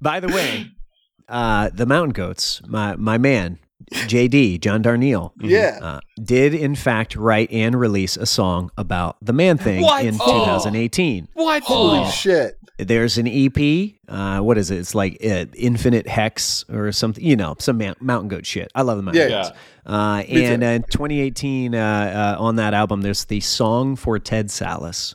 By the way, uh, the Mountain Goats, my, my man, J D, John Darnielle, yeah. uh, did in fact write and release a song about the Man Thing what? in oh. twenty eighteen. What? Holy oh. shit. There's an E P. Uh, what is it? It's like uh, Infinite Hex or something, you know, some man- Mountain Goat shit. I love the Mountain yeah, Goats. Yeah. Uh, and in uh, twenty eighteen, uh, uh, on that album, there's the song for Ted Salas.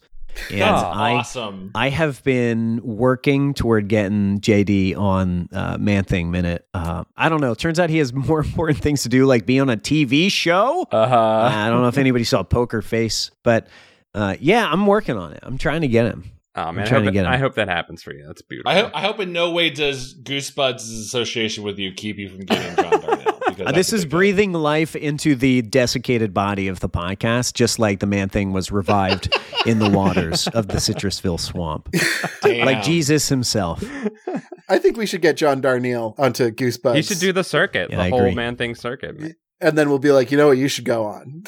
And oh, I, awesome. I have been working toward getting J D on uh, Man Thing Minute. Uh, I don't know. It turns out he has more important things to do, like be on a T V show. Uh-huh. Uh, I don't know if anybody saw Poker Face, but uh, yeah, I'm working on it. I'm trying to get him. Oh, man, I'm trying I, hope to get it, him. I hope that happens for you. That's beautiful. I hope, I hope in no way does Goosebuds' association with you keep you from getting John Darnielle. Uh, this is breathing thing. life into the desiccated body of the podcast, just like the Man Thing was revived in the waters of the Citrusville swamp. Damn. Like Jesus himself. I think we should get John Darnielle onto Goosebuds. You should do the circuit, yeah, the I whole agree. Man Thing circuit. Man. And then we'll be like, you know what, you should go on.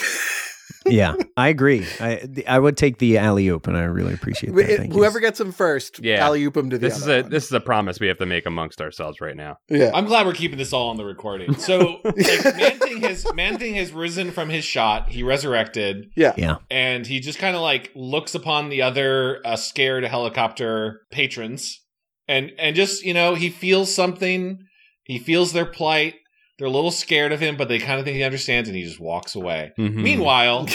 Yeah, I agree. I I would take the alley-oop, and I really appreciate that. It, whoever you. gets him first, yeah. alley-oop him to the this other is a, This is a promise we have to make amongst ourselves right now. Yeah, I'm glad we're keeping this all on the recording. So, like, Man Thing has Man Thing has risen from his shot. He resurrected. Yeah. yeah. And he just kind of, like, looks upon the other uh, scared helicopter patrons, and and just, you know, he feels something. He feels their plight. They're a little scared of him, but they kind of think he understands, and he just walks away. Mm-hmm. Meanwhile,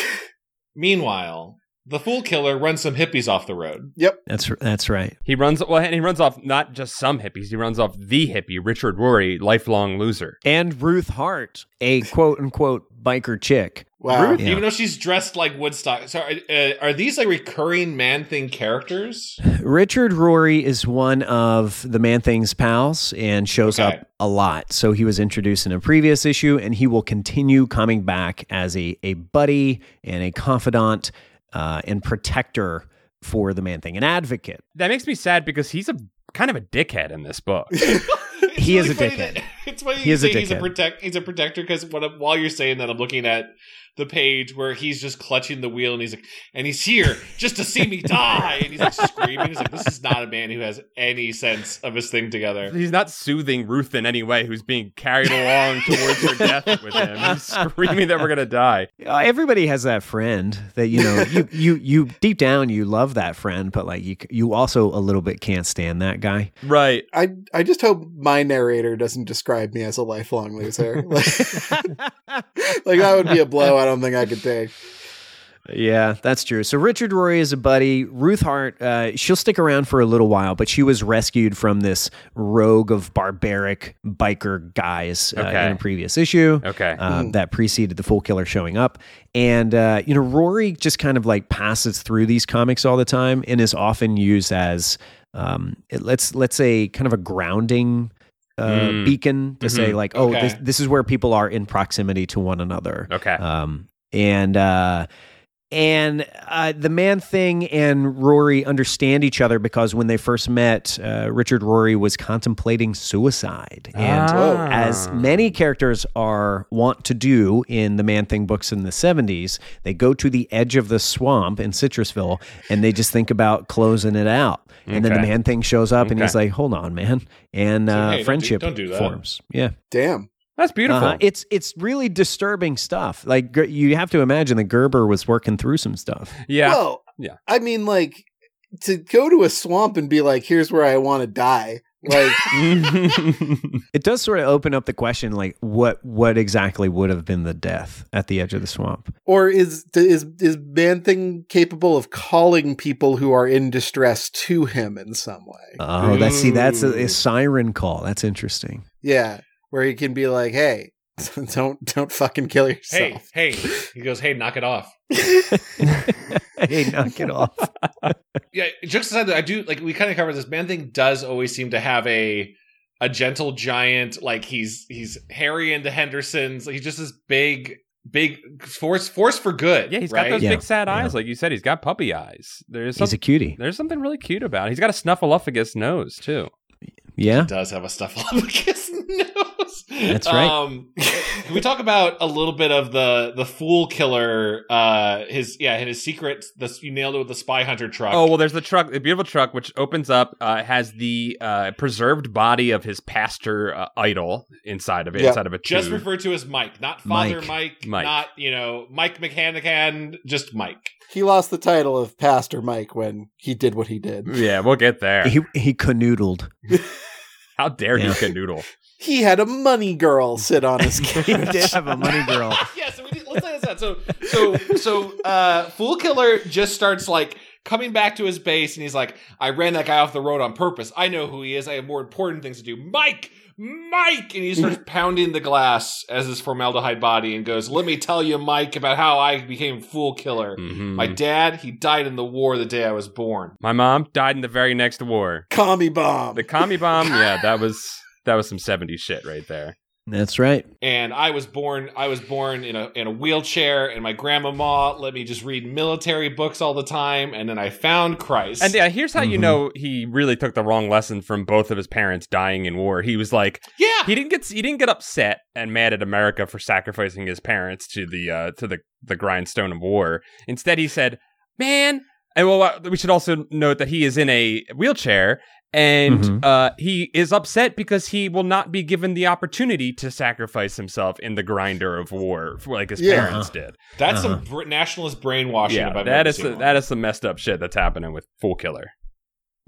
meanwhile, the fool killer runs some hippies off the road. Yep, that's that's right. He runs well, and he runs off not just some hippies. He runs off the hippie, Richard Rory, lifelong loser, and Ruth Hart, a quote unquote biker chick. Wow, Ruth, yeah. even though she's dressed like Woodstock. So, are, uh, are these like recurring Man Thing characters? Richard Rory is one of the Man Thing's pals and shows okay. up a lot. So he was introduced in a previous issue, and he will continue coming back as a a buddy and a confidant uh, and protector for the Man Thing, an advocate. That makes me sad because he's a kind of a dickhead in this book. He really is a dickhead. That, it's funny he you say a he's a protect. He's a protector because while you're saying that, I'm looking at the page where he's just clutching the wheel and he's like, and he's here just to see me die. And he's like screaming. He's like, this is not a man who has any sense of his thing together. He's not soothing Ruth in any way, who's being carried along towards her death with him. He's screaming that we're going to die. Uh, everybody has that friend that, you know, you, you, you deep down, you love that friend, but like you, you also a little bit can't stand that guy. Right. I, I just hope my narrator doesn't describe me as a lifelong loser. Like, like that would be a blowout. I don't think I could take. Yeah, that's true. So Richard Rory is a buddy. Ruth Hart, uh, she'll stick around for a little while, but she was rescued from this rogue of barbaric biker guys uh, okay. in a previous issue okay. uh, mm. that preceded the Fool Killer showing up. And, uh, you know, Rory just kind of like passes through these comics all the time and is often used as, um, let's, let's say, kind of a grounding Uh, mm. beacon to mm-hmm. say like, oh, okay. this, this is where people are in proximity to one another. Okay. Um, and uh, And uh, the Man Thing and Rory understand each other because when they first met, uh, Richard Rory was contemplating suicide. And ah. as many characters are wont to do in the Man Thing books in the seventies, they go to the edge of the swamp in Citrusville and they just think about closing it out. And okay. then the Man Thing shows up okay. and he's like, hold on, man. And uh, hey, friendship don't do, don't do forms. Yeah. Damn. That's beautiful. Uh, it's it's really disturbing stuff. Like, you have to imagine that Gerber was working through some stuff. Yeah. Well, yeah. I mean, like, to go to a swamp and be like, here's where I want to die. Like, it does sort of open up the question, like, what what exactly would have been the death at the edge of the swamp? Or is is is Man Thing capable of calling people who are in distress to him in some way? Oh, that's see, that's a, a siren call. That's interesting. Yeah. Where he can be like, hey, don't don't fucking kill yourself. Hey, hey. He goes, hey, knock it off. hey, knock it off. yeah, jokes aside, I do, like, we kind of covered this. Man Thing does always seem to have a a gentle giant, like, he's he's Harry and the Hendersons. Like, he's just this big, big force force for good. Yeah, he's right? got those yeah. big sad yeah. eyes. Like you said, he's got puppy eyes. There's some, he's a cutie. There's something really cute about it. He's got a snuffleupagus nose, too. Yeah. He does have a snuffleupagus nose. That's right. Um, can we talk about a little bit of the the fool killer? Uh, his yeah, his secret. The, you nailed it with the spy hunter truck. Oh well, there's the truck, the beautiful truck, which opens up. Uh, has the uh, preserved body of his pastor uh, idol inside of it. Yep. Inside of a just referred to as Mike, not Father Mike. Mike, Mike, not you know Mike McCannican, just Mike. He lost the title of Pastor Mike when he did what he did. Yeah, we'll get there. He he canoodled. How dare yeah. he canoodle? He had a money girl sit on his couch. He did have a money girl. yeah, so we did, let's say that. So, so, so, uh, Fool Killer just starts like coming back to his base, and he's like, "I ran that guy off the road on purpose. I know who he is. I have more important things to do." Mike, Mike, and he starts pounding the glass as his formaldehyde body, and goes, "Let me tell you, Mike, about how I became Fool Killer. Mm-hmm. My dad, he died in the war the day I was born. My mom died in the very next war. Commie bomb. The commie bomb. Yeah, that was." That was some seventies shit right there. That's right. And I was born I was born in a in a wheelchair, and my grandmama let me just read military books all the time, and then I found Christ. And yeah, here's how mm-hmm. you know he really took the wrong lesson from both of his parents dying in war. He was like, yeah. He didn't get he didn't get upset and mad at America for sacrificing his parents to the uh, to the, the grindstone of war. Instead, he said, "Man," and well, we should also note that he is in a wheelchair. And mm-hmm. uh, he is upset because he will not be given the opportunity to sacrifice himself in the grinder of war, like his yeah. parents did. That's uh-huh. some br- nationalist brainwashing. Yeah, that is some, that is some messed up shit that's happening with Fool Killer.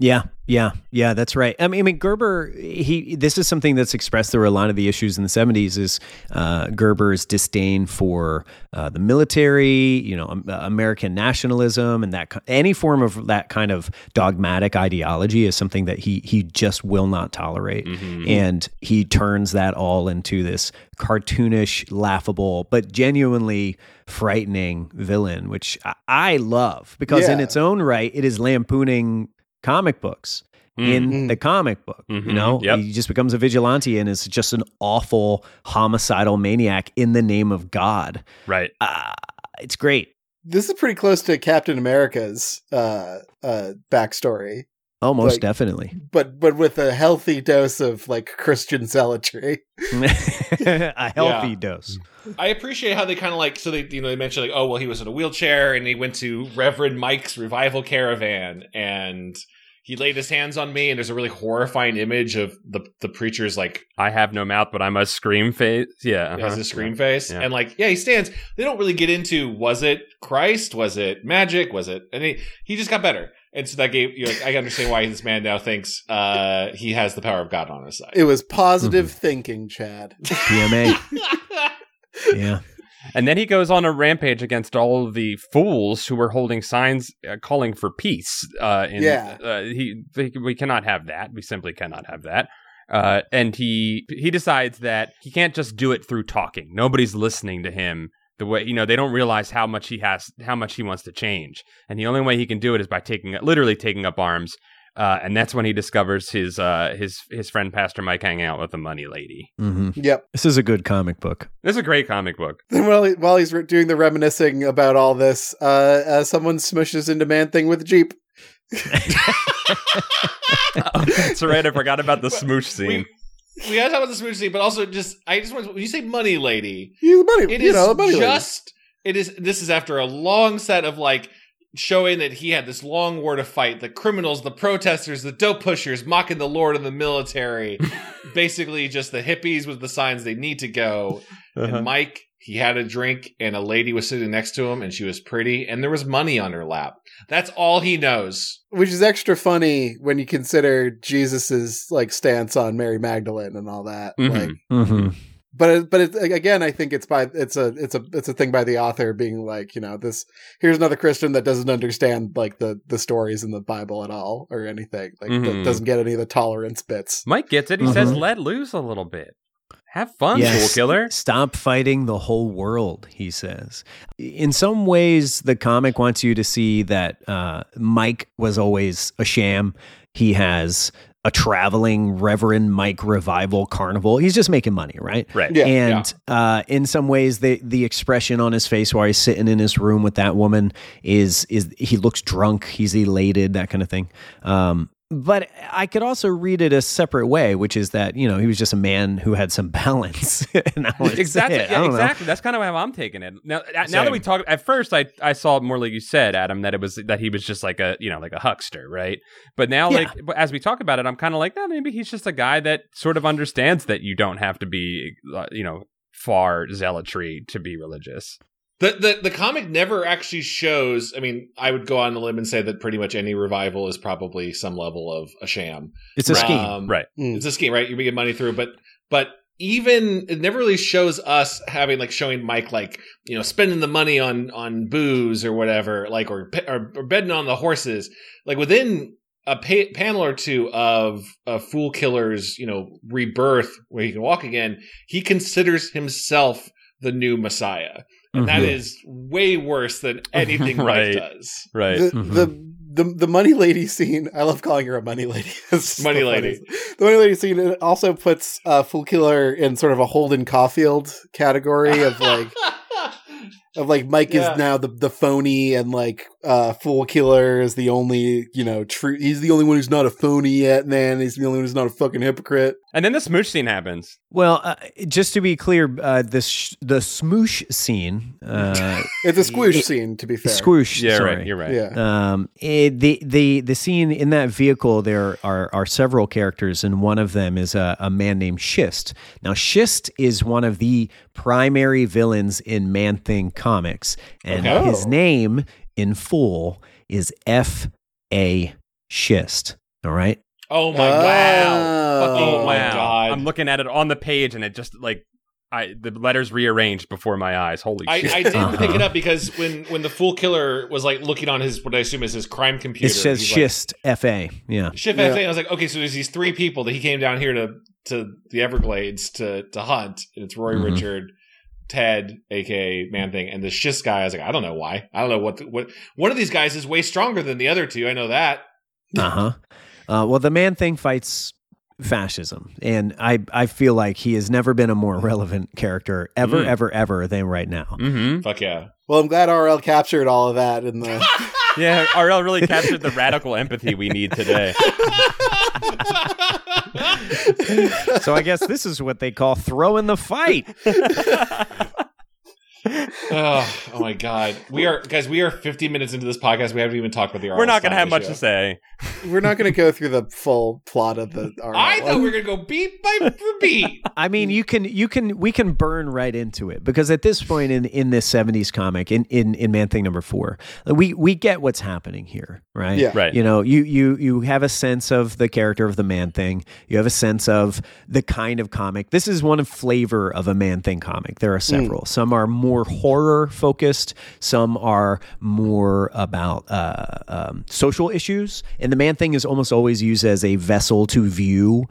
Yeah, yeah, yeah, that's right. I mean, I mean, Gerber, he, this is something that's expressed through a lot of the issues in the seventies is uh, Gerber's disdain for uh, the military, you know, um, American nationalism, and that any form of that kind of dogmatic ideology is something that he he just will not tolerate. Mm-hmm. And he turns that all into this cartoonish, laughable, but genuinely frightening villain, which I, I love because yeah. in its own right, it is lampooning comic books mm-hmm. in the comic book, mm-hmm. you know, yep. he just becomes a vigilante and is just an awful homicidal maniac in the name of God. Right. Uh, it's great. This is pretty close to Captain America's uh, uh, backstory. Oh, most like, definitely. But but with a healthy dose of like Christian zealotry. a healthy yeah. dose. I appreciate how they kind of like, so they, you know, they mentioned like, oh, well, he was in a wheelchair and he went to Reverend Mike's revival caravan and he laid his hands on me, and there's a really horrifying image of the the preacher's like, I have no mouth, but I must scream face. Yeah. Uh-huh. He has a scream yeah. face. Yeah. And like, yeah, he stands. They don't really get into, was it Christ? Was it magic? Was it? And he, he just got better. And so that gave, you know, I understand why this man now thinks uh, he has the power of God on his side. It was positive mm-hmm. thinking, Chad. P M A. yeah. And then he goes on a rampage against all of the fools who were holding signs uh, calling for peace. Uh, and, yeah. Uh, he, he, we cannot have that. We simply cannot have that. Uh, and he he decides that he can't just do it through talking. Nobody's listening to him. The way, you know, they don't realize how much he has, how much he wants to change. And the only way he can do it is by taking, literally taking up arms Uh, and that's when he discovers his uh, his his friend Pastor Mike hanging out with the money lady. Mm-hmm. Yep. This is a good comic book. This is a great comic book. While, he, while he's doing the reminiscing about all this, uh, uh, someone smushes into Man Thing with a Jeep. Oh, that's right. I forgot about the smooch scene. We, we gotta talk about the smooch scene, but also just I just want to, when you say money lady, you money, it you is know, money just lady. It is. This is after a long set of like showing that he had this long war to fight the criminals, the protesters, the dope pushers, mocking the Lord and the military. Basically, just the hippies with the signs they need to go. Uh-huh. And Mike, he had a drink, and a lady was sitting next to him, and she was pretty, and there was money on her lap. That's all he knows. Which is extra funny when you consider Jesus's like stance on Mary Magdalene and all that. Mm-hmm. Like, mm-hmm. But it, but it, again, I think it's by it's a it's a it's a thing by the author being like, you know, this here's another Christian that doesn't understand like the the stories in the Bible at all or anything, like mm-hmm. that doesn't get any of the tolerance bits. Mike gets it. He mm-hmm. says, "Let loose a little bit." Have fun, yes. School killer. Stop fighting the whole world, he says. In some ways, the comic wants you to see that uh, Mike was always a sham. He has a traveling Reverend Mike Revival Carnival. He's just making money, right? Right. Yeah, and yeah. Uh, in some ways, the the expression on his face while he's sitting in his room with that woman is, is he looks drunk, he's elated, that kind of thing. Um But I could also read it a separate way, which is that, you know, he was just a man who had some balance. And exactly. Yeah, exactly. Know. That's kind of how I'm taking it. Now, Same. now that we talk, at first I, I saw more like you said, Adam, that it was that he was just like a, you know, like a huckster. Right. But now, yeah. like, as we talk about it, I'm kind of like, oh, maybe he's just a guy that sort of understands that you don't have to be, you know, far zealotry to be religious. The, the the comic never actually shows. I mean, I would go on a limb and say that pretty much any revival is probably some level of a sham. It's a right. scheme, right? Mm. It's a scheme, right? You're making money through, but but even it never really shows us having like showing Mike like you know spending the money on on booze or whatever, like or or, or betting on the horses. Like within a pa- panel or two of a Fool Killer's you know rebirth where he can walk again, he considers himself the new Messiah. And mm-hmm. that is way worse than anything right. Mike does. Right. The, mm-hmm. the the the money lady scene. I love calling her a money lady. Money lady. The money lady scene it also puts uh, Fool Killer in sort of a Holden Caulfield category of like of like Mike yeah. is now the the phony and like uh, Fool Killer is the only you know true. He's the only one who's not a phony yet, man. He's the only one who's not a fucking hypocrite. And then the smooch scene happens. Well, uh, just to be clear, uh, this sh- the smoosh scene. Uh, it's a squoosh it, scene, to be fair. Squoosh. Yeah, sorry. Right. You're right. Yeah. Um, it, the the the scene in that vehicle, there are are several characters, and one of them is a, a man named Schist. Now, Schist is one of the primary villains in Man Thing comics, and oh. his name in full is F A Schist. All right. Oh my oh. wow! Oh my wow. god! I'm looking at it on the page, and it just like I the letters rearranged before my eyes. Holy I, shit! I didn't uh-huh. pick it up because when, when the Fool Killer was like looking on his what I assume is his crime computer, it says Schist like, F A. Yeah, Schist yeah. F A. I was like, okay, so there's these three people that he came down here to to the Everglades to to hunt, and it's Roy mm-hmm. Richard, Ted, aka Man Thing, and the Schist guy. I was like, I don't know why. I don't know what the, what one of these guys is way stronger than the other two. I know that. Uh huh. Uh, well, the Man Thing fights fascism, and I, I feel like he has never been a more relevant character ever, mm. ever, ever than right now. Mm-hmm. Fuck yeah. Well, I'm glad R L captured all of that. In the Yeah, R L really captured the radical empathy we need today. So I guess this is what they call throwing the fight. oh, oh my god, we are guys. We are fifty minutes into this podcast. We haven't even talked about the. R L we're not going to have much show. to say. We're not going to go through the full plot of the. R L I thought we were going to go beat by beat. I mean, you can, you can, we can burn right into it because at this point in, in this seventies comic in, in, in Man Thing number four, we we get what's happening here, right? Yeah. Right. You know, you you you have a sense of the character of the Man Thing. You have a sense of the kind of comic. This is one of flavor of a Man Thing comic. There are several. Mm. Some are more. more horror focused. Some are more about uh, um, social issues. And the Man Thing is almost always used as a vessel to view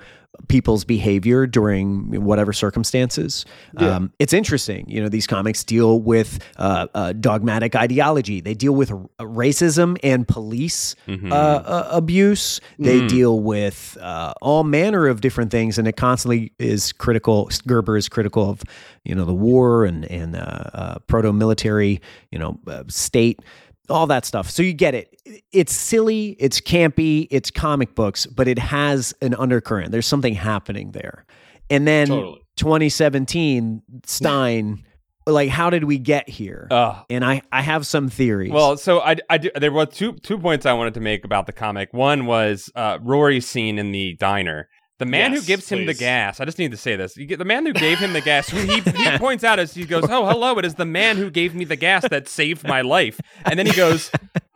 people's behavior during whatever circumstances. Yeah. Um, it's interesting. You know, these comics deal with uh, uh, dogmatic ideology. They deal with r- racism and police mm-hmm. uh, uh, abuse. They mm. deal with uh, all manner of different things. And it constantly is critical. Gerber is critical of, you know, the war and, and uh, uh, proto-military, you know, uh, state, all that stuff. So you get it. It's silly, it's campy, it's comic books, but it has an undercurrent. There's something happening there. And then totally. twenty seventeen, Stein, like, how did we get here? Uh, and I, I have some theories. Well, so I, I do, there were two two points I wanted to make about the comic. One was uh, Rory's scene in the diner. The man yes, who gives please. him the gas, I just need to say this. The man who gave him the gas, he, he points out as he goes, oh, hello, it is the man who gave me the gas that saved my life. And then he goes,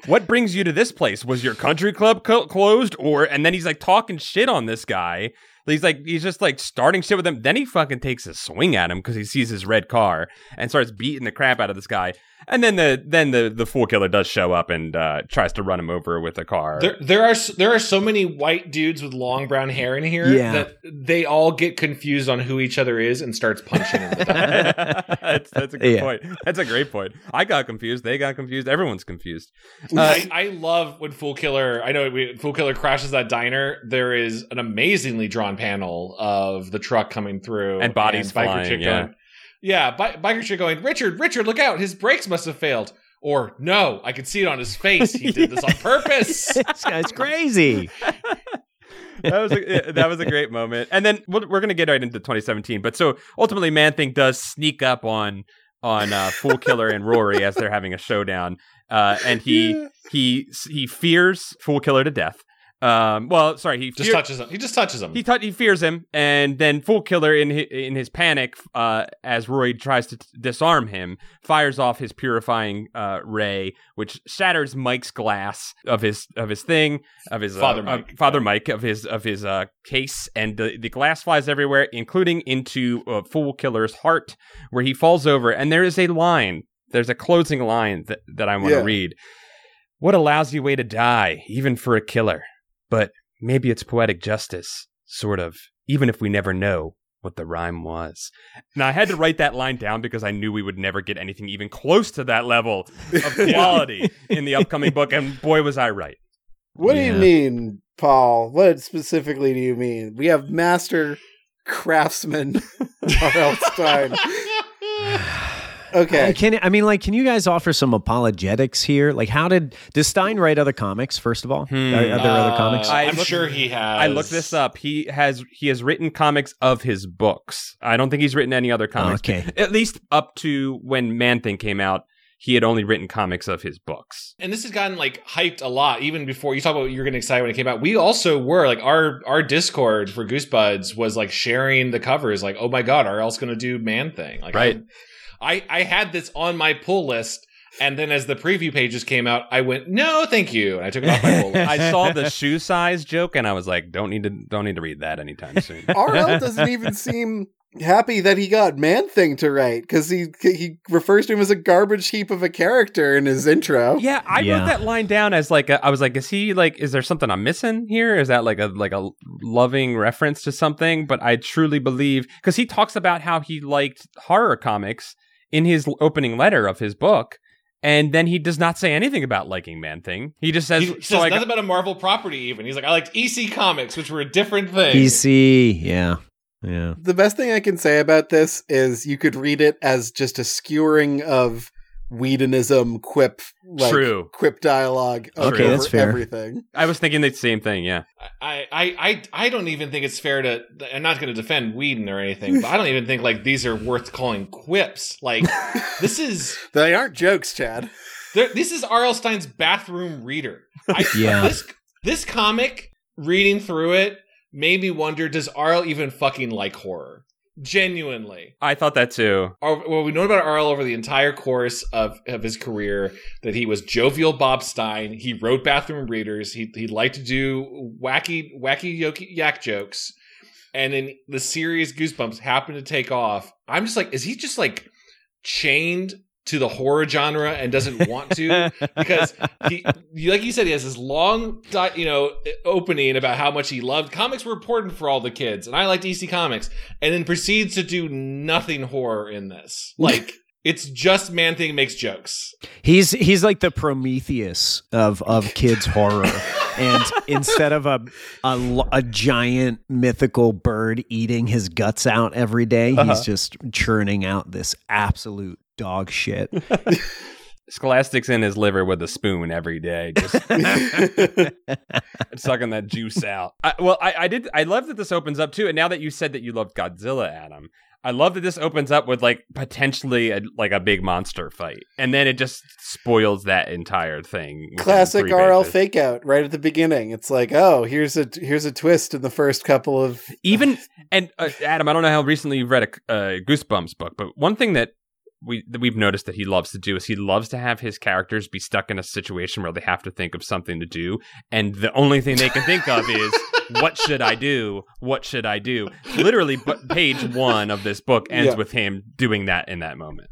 what brings you to this place? Was your country club co- closed? Or, and then he's like talking shit on this guy. He's like, he's just like starting shit with him. Then he fucking takes a swing at him because he sees his red car and starts beating the crap out of this guy. And then the then the, the fool killer does show up and uh, tries to run him over with a car. There, there are there are so many white dudes with long brown hair in here yeah. that they all get confused on who each other is and starts punching him. that's, that's a good yeah. point. That's a great point. I got confused. They got confused. Everyone's confused. Uh, I, I love when Fool Killer. I know when Fool Killer crashes that diner. There is an amazingly drawn panel of the truck coming through and bodies and flying. Chick yeah. Going, yeah, bi- biker chick going, Richard, Richard, look out! His brakes must have failed. Or no, I can see it on his face. He did this on purpose. This guy's crazy. That was a, that was a great moment. And then we're, we're going to get right into twenty seventeen. But so ultimately, Man Thing does sneak up on on uh, Fool Killer and Rory as they're having a showdown, uh, and he yeah. he he fears Fool Killer to death. Um, well, sorry, he fear- just touches him. He just touches him. He, t- he fears him, and then Fool Killer, in his, in his panic, uh, as Rory tries to t- disarm him, fires off his purifying uh, ray, which shatters Mike's glass of his of his thing of his uh, father Mike, uh, father Mike of his of his uh, case, and the, the glass flies everywhere, including into uh, Fool Killer's heart, where he falls over. And there is a line. There's a closing line that that I want to yeah. read. What a lousy way to die, even for a killer. But maybe it's poetic justice, sort of, even if we never know what the rhyme was. Now, I had to write that line down because I knew we would never get anything even close to that level of quality in the upcoming book. And boy, was I right. What yeah. do you mean, Paul? What specifically do you mean? We have master craftsman R L. Stein. Okay. I can I mean, like, can you guys offer some apologetics here? Like, how did does Stein write other comics? First of all, hmm. are, are there uh, other comics? I'm looked, sure he has. I looked this up. He has he has written comics of his books. I don't think he's written any other comics. Okay. At least up to when Man Thing came out, he had only written comics of his books. And this has gotten like hyped a lot, even before you talk about you're getting excited when it came out. We also were like our our Discord for Goosebuds was like sharing the covers, like, oh my god, R L's gonna do Man Thing, like, right. I'm, I, I had this on my pull list, and then as the preview pages came out, I went, no, thank you, and I took it off my pull list. I saw the shoe size joke, and I was like, don't need to don't need to read that anytime soon. R L doesn't even seem happy that he got Man Thing to write, because he he refers to him as a garbage heap of a character in his intro. Yeah, I yeah. wrote that line down as like, a, I was like, is he like, is there something I'm missing here? Is that like a like a loving reference to something? But I truly believe, because he talks about how he liked horror comics in his opening letter of his book, and then he does not say anything about liking Man Thing. He just says, he says so nothing got- about a Marvel property even. He's like, I liked E C comics, which were a different thing. E C, yeah. Yeah. The best thing I can say about this is you could read it as just a skewering of Whedonism quip, like, True. quip dialogue over okay, that's fair. Everything. I was thinking the same thing, yeah. I, I, I, I don't even think it's fair to, I'm not going to defend Whedon or anything, but I don't even think, like, these are worth calling quips. Like, this is... They aren't jokes, Chad. This is R L. Stein's bathroom reader. I, yeah. This, this comic, reading through it, made me wonder, does R L even fucking like horror? Genuinely, I thought that too. Our, well, we know about R L over the entire course of, of his career that he was jovial Bob Stein. He wrote bathroom readers. He he liked to do wacky wacky yoki, yak jokes, and then the series Goosebumps happened to take off. I'm just like, is he just like chained to the horror genre and doesn't want to, because he, like you said, he has this long, you know, opening about how much he loved comics were important for all the kids, and I like D C Comics, and then proceeds to do nothing horror in this. Like, it's just Man Thing makes jokes. He's he's like the Prometheus of of kids horror. And instead of a, a a giant mythical bird eating his guts out every day, uh-huh. he's just churning out this absolute dog shit. Scholastic's in his liver with a spoon every day, just sucking that juice out. I, well, I, I did. I love that this opens up too. And now that you said that you loved Godzilla, Adam, I love that this opens up with like potentially a, like a big monster fight, and then it just spoils that entire thing. Classic R L fake out right at the beginning. It's like, oh, here's a here's a twist in the first couple of even. And uh, Adam, I don't know how recently you've read a uh, Goosebumps book, but one thing that we that we've noticed that he loves to do is he loves to have his characters be stuck in a situation where they have to think of something to do, and the only thing they can think of is. What should I do? What should I do? Literally, but page one of this book ends yeah. with him doing that in that moment.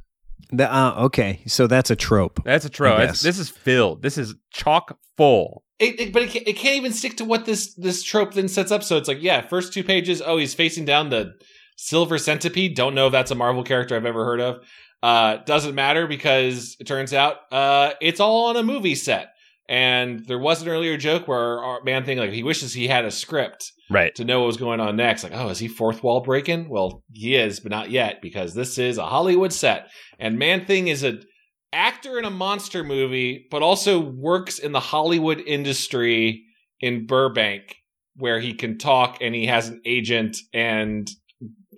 The, uh, okay, so that's a trope. That's a trope. It's, this is filled. This is chock full. It, it, but it can't, it can't even stick to what this this trope then sets up. So it's like, yeah, first two pages. Oh, he's facing down the Silver Centipede. Don't know if that's a Marvel character I've ever heard of. Uh, doesn't matter, because it turns out uh, it's all on a movie set. And there was an earlier joke where our Man Thing, like, he wishes he had a script right. to know what was going on next. Like, oh, is he fourth wall breaking? Well, he is, but not yet, because this is a Hollywood set. And Man Thing is an actor in a monster movie, but also works in the Hollywood industry in Burbank, where he can talk and he has an agent and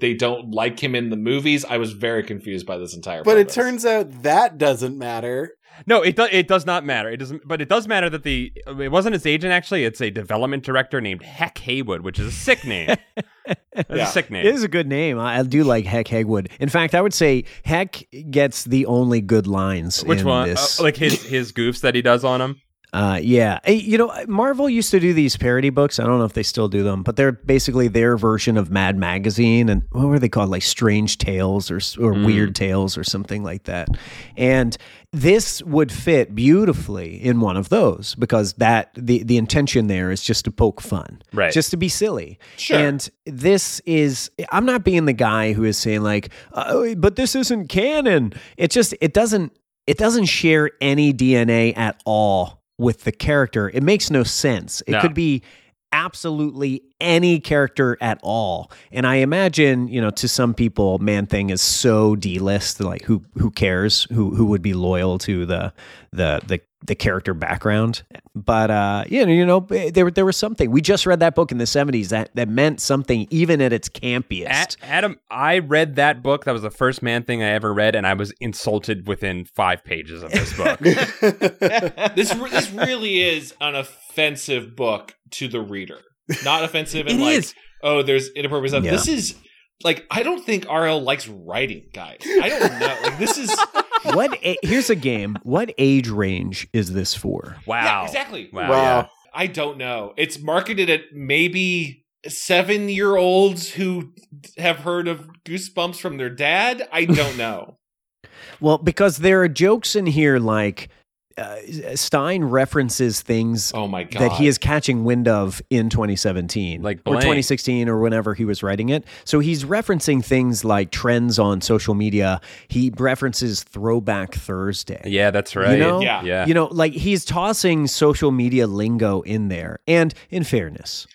they don't like him in the movies. I was very confused by this entire But premise. It turns out that doesn't matter. No, it does. It does not matter. It doesn't. But it does matter that the it wasn't his agent actually. It's a development director named Heck Haywood, which is a sick name. That's yeah. a sick name. It is a good name. I do like Heck Haywood. In fact, I would say Heck gets the only good lines. Which in one? This. Uh, like his his goofs that he does on him. Uh, yeah, you know, Marvel used to do these parody books. I don't know if they still do them, but they're basically their version of Mad Magazine, and what were they called? Like Strange Tales or or mm. Weird Tales or something like that. And this would fit beautifully in one of those, because that the the intention there is just to poke fun, right? Just to be silly. Sure. And this is, I'm not being the guy who is saying like, oh, but this isn't canon. It just it doesn't it doesn't share any D N A at all. With the character, it makes no sense. It no. could be absolutely any character at all. And I imagine, you know, to some people, Man Thing is so D-list, like who who cares? Who who would be loyal to the the the, the character background? But uh, you know, you know, there there was something. We just read that book in the seventies that that meant something, even at its campiest. At, Adam, I read that book. That was the first Man Thing I ever read, and I was insulted within five pages of this book. this this really is an offensive book to the reader. Not offensive and like, is. Oh, there's inappropriate stuff. Yeah. This is like, I don't think R L likes writing, guys. I don't know. Like, this is what. A- here's a game. What age range is this for? Wow. Yeah, exactly. Wow. wow. I don't know. It's marketed at maybe seven year olds who have heard of Goosebumps from their dad. I don't know. Well, because there are jokes in here like. Uh, Stein references things oh my God. that he is catching wind of in twenty seventeen like or twenty sixteen or whenever he was writing it. So he's referencing things like trends on social media. He references Throwback Thursday. Yeah, that's right. You know? Yeah. yeah. You know, like he's tossing social media lingo in there. And in fairness,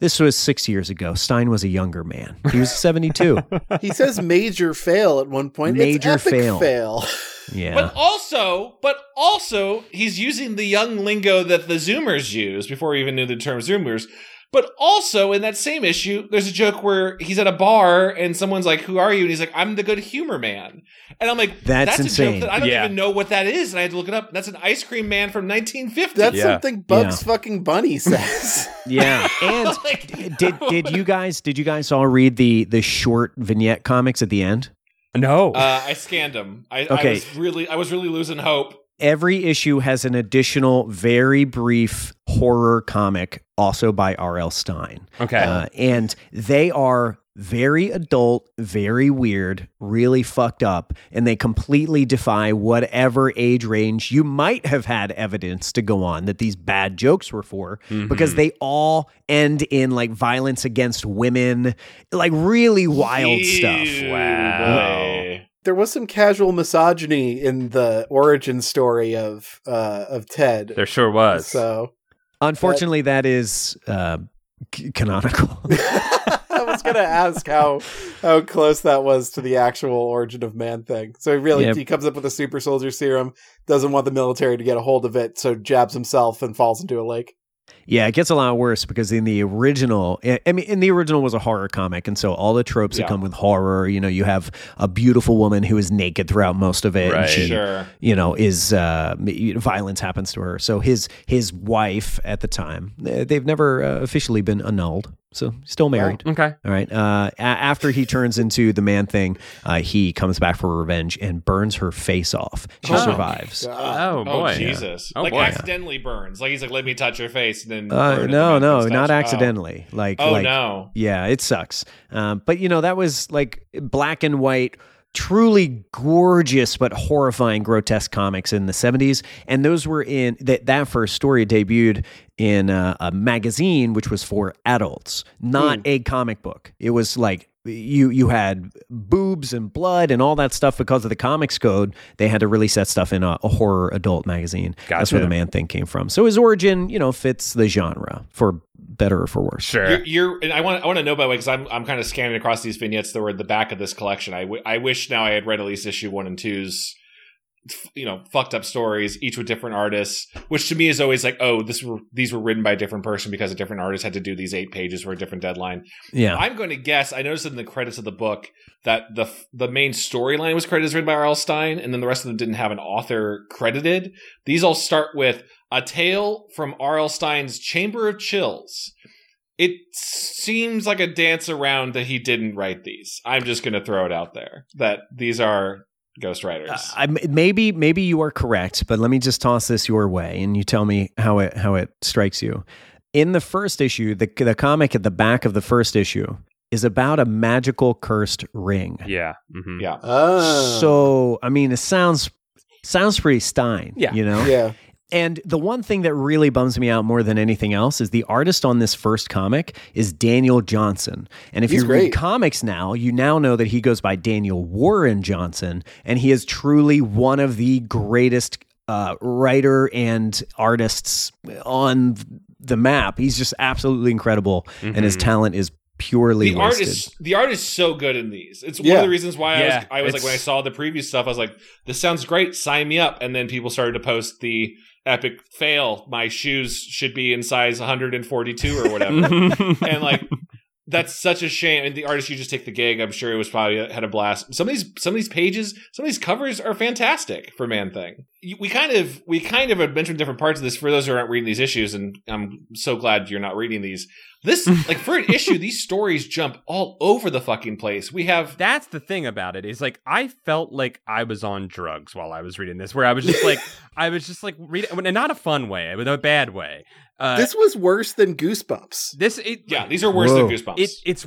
this was six years ago. Stein was a younger man. He was seventy-two. He says major fail at one point. Major it's epic fail. fail. Yeah. But also, but also, he's using the young lingo that the Zoomers use before he even knew the term Zoomers. But also, in that same issue, there's a joke where he's at a bar and someone's like, "Who are you?" And he's like, "I'm the good humor man." And I'm like, "That's, that's insane. A joke that I don't yeah. even know what that is." And I had to look it up. That's an ice cream man from nineteen fifty. That's yeah. something Bugs yeah. fucking Bunny says. yeah. And like, did did you guys did you guys all read the the short vignette comics at the end? No, uh, I scanned them. I, okay. I was really, I was really losing hope. Every issue has an additional, very brief horror comic, also by R L Stein. Okay, uh, and they are very adult, very weird, really fucked up, and they completely defy whatever age range you might have had evidence to go on that these bad jokes were for, mm-hmm. because they all end in like violence against women, like really wild Ew, stuff. Wow. There was some casual misogyny in the origin story of uh, of Ted. There sure was. So, unfortunately, that, that is uh, c- canonical. I was going to ask how how close that was to the actual origin of man thing. So he really, yep. he comes up with a super soldier serum, doesn't want the military to get a hold of it, so jabs himself and falls into a lake. Yeah, it gets a lot worse because in the original, I mean, in the original was a horror comic. And so all the tropes yeah. that come with horror, you know, you have a beautiful woman who is naked throughout most of it. Right, and she, sure. you know, is uh, violence happens to her. So his his wife at the time, they've never uh, officially been annulled. So still married. Oh, okay. All right. Uh, a- after he turns into the man thing, uh, he comes back for revenge and burns her face off. She oh, survives. Oh, oh boy. Jesus. Yeah. Oh, like boy. Accidentally burns. Like he's like, let me touch your face. And then uh, no, no, not touch. accidentally. Oh. Like, oh like, no. Yeah, it sucks. Um, but you know, that was like black and white, truly gorgeous but horrifying grotesque comics in the seventies, and those were in that that first story debuted in a, a magazine which was for adults, not mm. a comic book. It was like you you had boobs and blood and all that stuff because of the comics code. They had to release that stuff in a, a horror adult magazine. Gotcha. That's where the man thing came from. So his origin, you know, fits the genre for better or for worse. Sure. You're, you're and I want I want to know, by the way, because I'm I'm kind of scanning across these vignettes that were at the back of this collection. I, w- I wish now I had read at least issue one and two's, you know, fucked up stories, each with different artists, which to me is always like, oh, this were, these were written by a different person because a different artist had to do these eight pages for a different deadline. Yeah. I'm going to guess, I noticed in the credits of the book that the the main storyline was credited as written by R L. Stine, and then the rest of them didn't have an author credited. These all start with a tale from R L. Stine's Chamber of Chills. It seems like a dance around that he didn't write these. I'm just going to throw it out there that these are ghostwriters. Uh, I, maybe maybe you are correct, but let me just toss this your way and you tell me how it how it strikes you. In the first issue, the the comic at the back of the first issue is about a magical cursed ring. Yeah. Mm-hmm. Yeah. Oh. So, I mean, it sounds sounds pretty Stine, yeah. you know? Yeah. And the one thing that really bums me out more than anything else is the artist on this first comic is Daniel Johnson. And if He's you read great. comics now, you now know that he goes by Daniel Warren Johnson, and he is truly one of the greatest uh, writer and artists on the map. He's just absolutely incredible, mm-hmm. and his talent is purely the art is, the art is so good in these. It's yeah. one of the reasons why yeah, I was, I was like, when I saw the previous stuff, I was like, this sounds great, sign me up. And then people started to post the epic fail, my shoes should be in size one forty-two or whatever. And like, that's such a shame. And the artist, you just take the gig. I'm sure it was probably had a blast. Some of these, some of these pages, some of these covers are fantastic for Man Thing. We kind of, we kind of mentioned different parts of this for those who aren't reading these issues, and I'm so glad you're not reading these. This, like, for an issue, these stories jump all over the fucking place. We have... That's the thing about it, is, like, I felt like I was on drugs while I was reading this, where I was just, like, I was just, like, reading... And not a fun way, but a bad way. Uh, this was worse than Goosebumps. This... It, yeah, these are worse Whoa. than Goosebumps. It, it's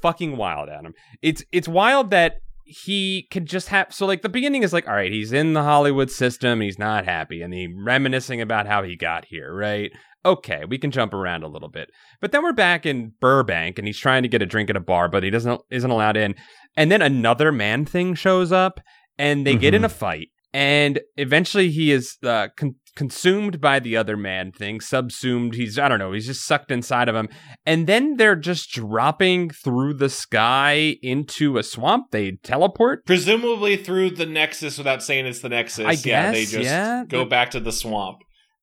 fucking wild, Adam. It's It's wild that he could just have... So, like, the beginning is, like, all right, he's in the Hollywood system, he's not happy, and he's reminiscing about how he got here, right? Okay, we can jump around a little bit. But then we're back in Burbank, and he's trying to get a drink at a bar, but he doesn't isn't allowed in. And then another man thing shows up, and they mm-hmm. get in a fight. And eventually he is uh, con- consumed by the other man thing, subsumed. He's, I don't know, he's just sucked inside of him. And then they're just dropping through the sky into a swamp. They teleport. Presumably through the Nexus without saying it's the Nexus. I guess, yeah, they just yeah. go back to the swamp.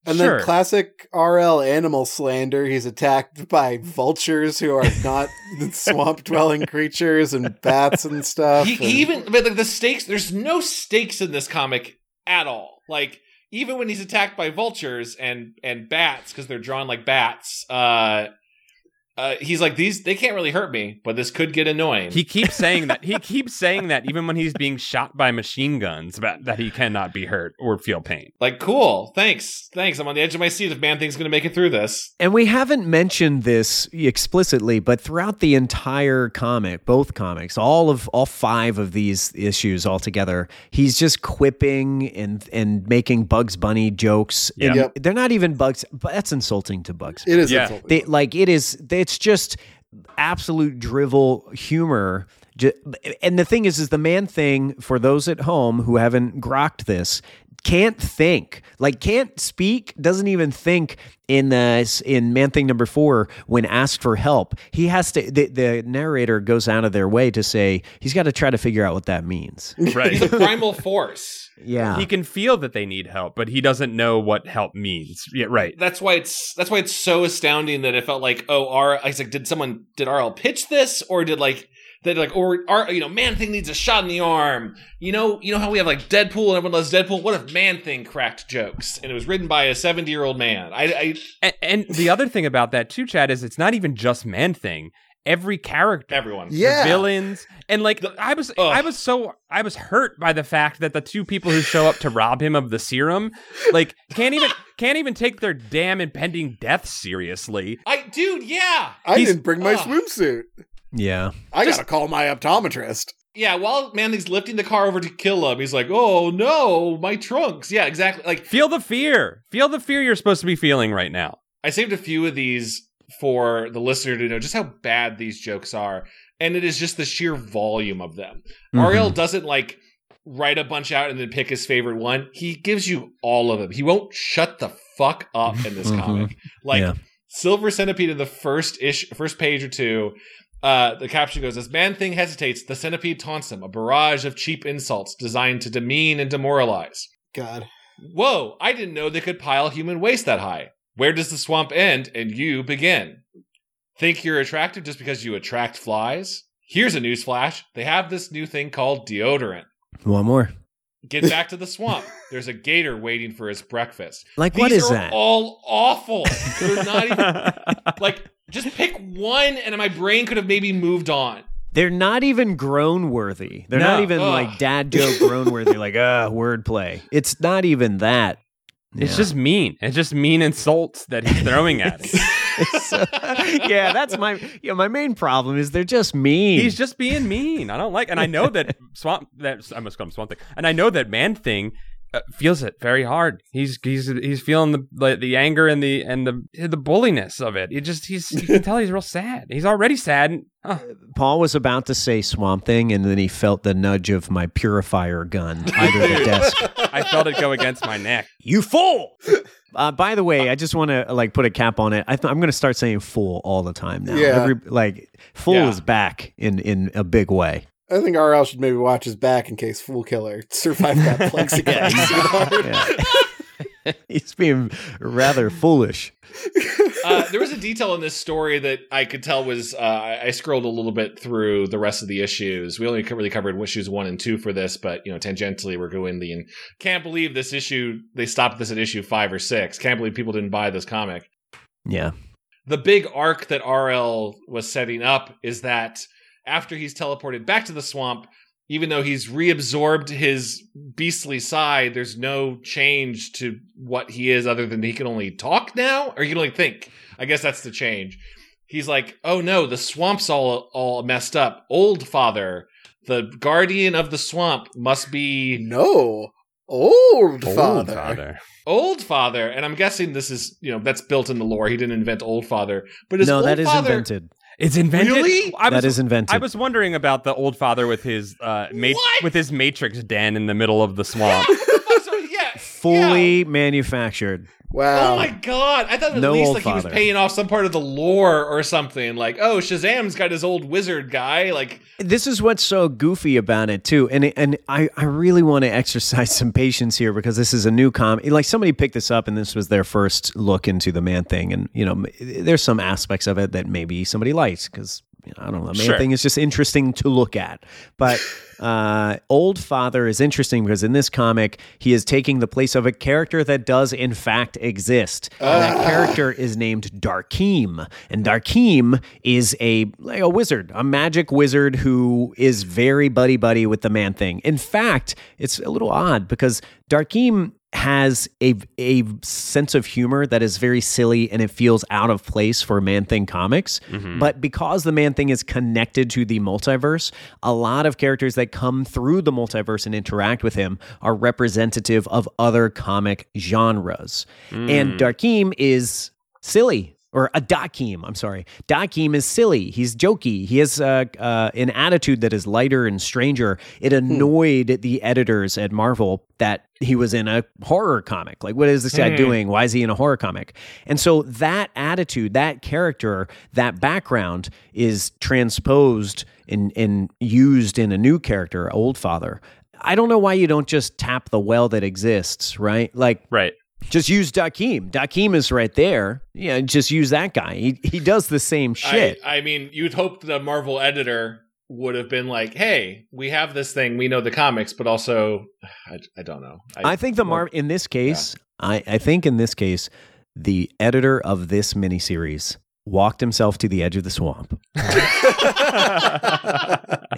And sure. then classic R L animal slander. He's attacked by vultures who are not swamp-dwelling creatures, and bats and stuff. He, and... he even, but like the stakes, there's no stakes in this comic at all. Like, even when he's attacked by vultures and, and bats, because they're drawn like bats, uh, Uh, he's like, these, they can't really hurt me, but this could get annoying. He keeps saying that. He keeps saying that even when he's being shot by machine guns, about, that he cannot be hurt or feel pain. Like, cool. Thanks. Thanks. I'm on the edge of my seat if Man Thing's going to make it through this. And we haven't mentioned this explicitly, but throughout the entire comic, both comics, all of all five of these issues altogether, he's just quipping and, and making Bugs Bunny jokes. Yep. Yep. They're not even Bugs, but that's insulting to Bugs Bunny. It is yeah. insulting. They, like, it is... They, It's just absolute drivel humor. And the thing is, is the Man Thing, for those at home who haven't grokked this, can't think, like can't speak, doesn't even think in the, in Man Thing number four, when asked for help, he has to, the, the narrator goes out of their way to say, he's got to try to figure out what that means. Right. He's a primal force. Yeah. He can feel that they need help, but he doesn't know what help means. Yeah. Right. That's why it's, that's why it's so astounding that it felt like, oh, R, I was like, did someone, did R L pitch this or did like, They're like, or, or, you know, Man Thing needs a shot in the arm. You know, you know how we have like Deadpool and everyone loves Deadpool? What if Man Thing cracked jokes? And it was written by a seventy-year-old man. I, I and, and the other thing about that too, Chad, is it's not even just Man Thing. Every character, everyone, yeah, the villains, and like the, I was, ugh. I was so, I was hurt by the fact that the two people who show up to rob him of the serum, like, can't even, can't even take their damn impending death seriously. I, dude, yeah, I He's, didn't bring my uh, swimsuit. Yeah. I Just, gotta call my optometrist. Yeah, while Man Thing's lifting the car over to kill him, he's like, oh no, my trunks. Yeah, exactly. Like, feel the fear. Feel the fear you're supposed to be feeling right now. I saved a few of these for the listener to know just how bad these jokes are. And it is just the sheer volume of them. Mm-hmm. Ariel doesn't like write a bunch out and then pick his favorite one. He gives you all of them. He won't shut the fuck up in this mm-hmm. comic. Like yeah. Silver Centipede in the first ish first page or two. Uh, the caption goes, as Man Thing hesitates, the centipede taunts him, a barrage of cheap insults designed to demean and demoralize. God. Whoa, I didn't know they could pile human waste that high. Where does the swamp end and you begin? Think you're attractive just because you attract flies? Here's a newsflash. They have this new thing called deodorant. One more. Get back to the swamp. There's a gator waiting for his breakfast. Like, These what is are that? all awful. They're not even... like... Just pick one, and my brain could have maybe moved on. They're not even grown-worthy. They're no. not even, Ugh. like, dad joke grown-worthy, like, uh, wordplay. It's not even that. It's yeah. just mean. It's just mean insults that he's throwing at him. So, yeah, that's my yeah, my main problem is they're just mean. He's just being mean. I don't like, and I know that Swamp, that, I must call him Swamp Thing, and I know that Man Thing Uh, feels it very hard. He's he's he's feeling the like, the anger and the and the the bulliness of it. It just he's you can tell he's real sad. He's already sad. And, uh. Paul was about to say Swamp Thing, and then he felt the nudge of my purifier gun under the desk. I felt it go against my neck. You fool! Uh, by the way, I just want to like put a cap on it. I th- I'm going to start saying "fool" all the time now. Yeah. Every, like "fool" yeah. is back in in a big way. I think R L should maybe watch his back in case Fool Killer survived that plexiglass. So yeah. He's being rather foolish. Uh, there was a detail in this story that I could tell was, uh, I scrolled a little bit through the rest of the issues. We only really covered issues one and two for this, but, you know, tangentially we're going the, and can't believe this issue, they stopped this at issue five or six. Can't believe people didn't buy this comic. Yeah. The big arc that R L was setting up is that after he's teleported back to the swamp, even though he's reabsorbed his beastly side, there's no change to what he is other than he can only talk now, or he can only think. I guess that's the change. He's like, oh no, the swamp's all all messed up. Old father, the guardian of the swamp, must be... No, old father. Old father. Old father. And I'm guessing this is, you know, that's built in the lore. He didn't invent old father. But his old father... No, that is invented. It's invented. Really? I was, that is invented. I was wondering about the old father with his uh, ma- with his matrix den in the middle of the swamp. so, yeah, Fully yeah. manufactured. Wow. Oh my god! I thought at no least like father. he was paying off some part of the lore or something. Like, oh, Shazam's got his old wizard guy. Like, this is what's so goofy about it too. And and I, I really want to exercise some patience here because this is a new comic. Like somebody picked this up and this was their first look into the Man Thing. And you know, there's some aspects of it that maybe somebody likes because I don't know. The main sure. thing is just interesting to look at. But uh, Old Father is interesting because in this comic, he is taking the place of a character that does, in fact, exist. Uh. And that character is named Darkeem. And Darkeem is a, like a wizard, a magic wizard who is very buddy-buddy with the Man-Thing. In fact, it's a little odd because Darkeem has a a sense of humor that is very silly and it feels out of place for Man-Thing comics. Mm-hmm. But because the Man-Thing is connected to the multiverse, a lot of characters that come through the multiverse and interact with him are representative of other comic genres. Mm. And Darkeem is silly. Or a Darkeem, I'm sorry. Darkeem is silly. He's jokey. He has uh, uh, an attitude that is lighter and stranger. It annoyed mm. the editors at Marvel that he was in a horror comic. Like, what is this guy mm. doing? Why is he in a horror comic? And so that attitude, that character, that background is transposed and, and used in a new character, Old Father. I don't know why you don't just tap the well that exists, right? Like, right. Just use Darkeem. Darkeem is right there. Yeah, just use that guy. He he does the same shit. I, I mean, you'd hope the Marvel editor would have been like, hey, we have this thing. We know the comics, but also, I, I don't know. I, I think the Mar- in this case, yeah. I, I think in this case, the editor of this miniseries walked himself to the edge of the swamp.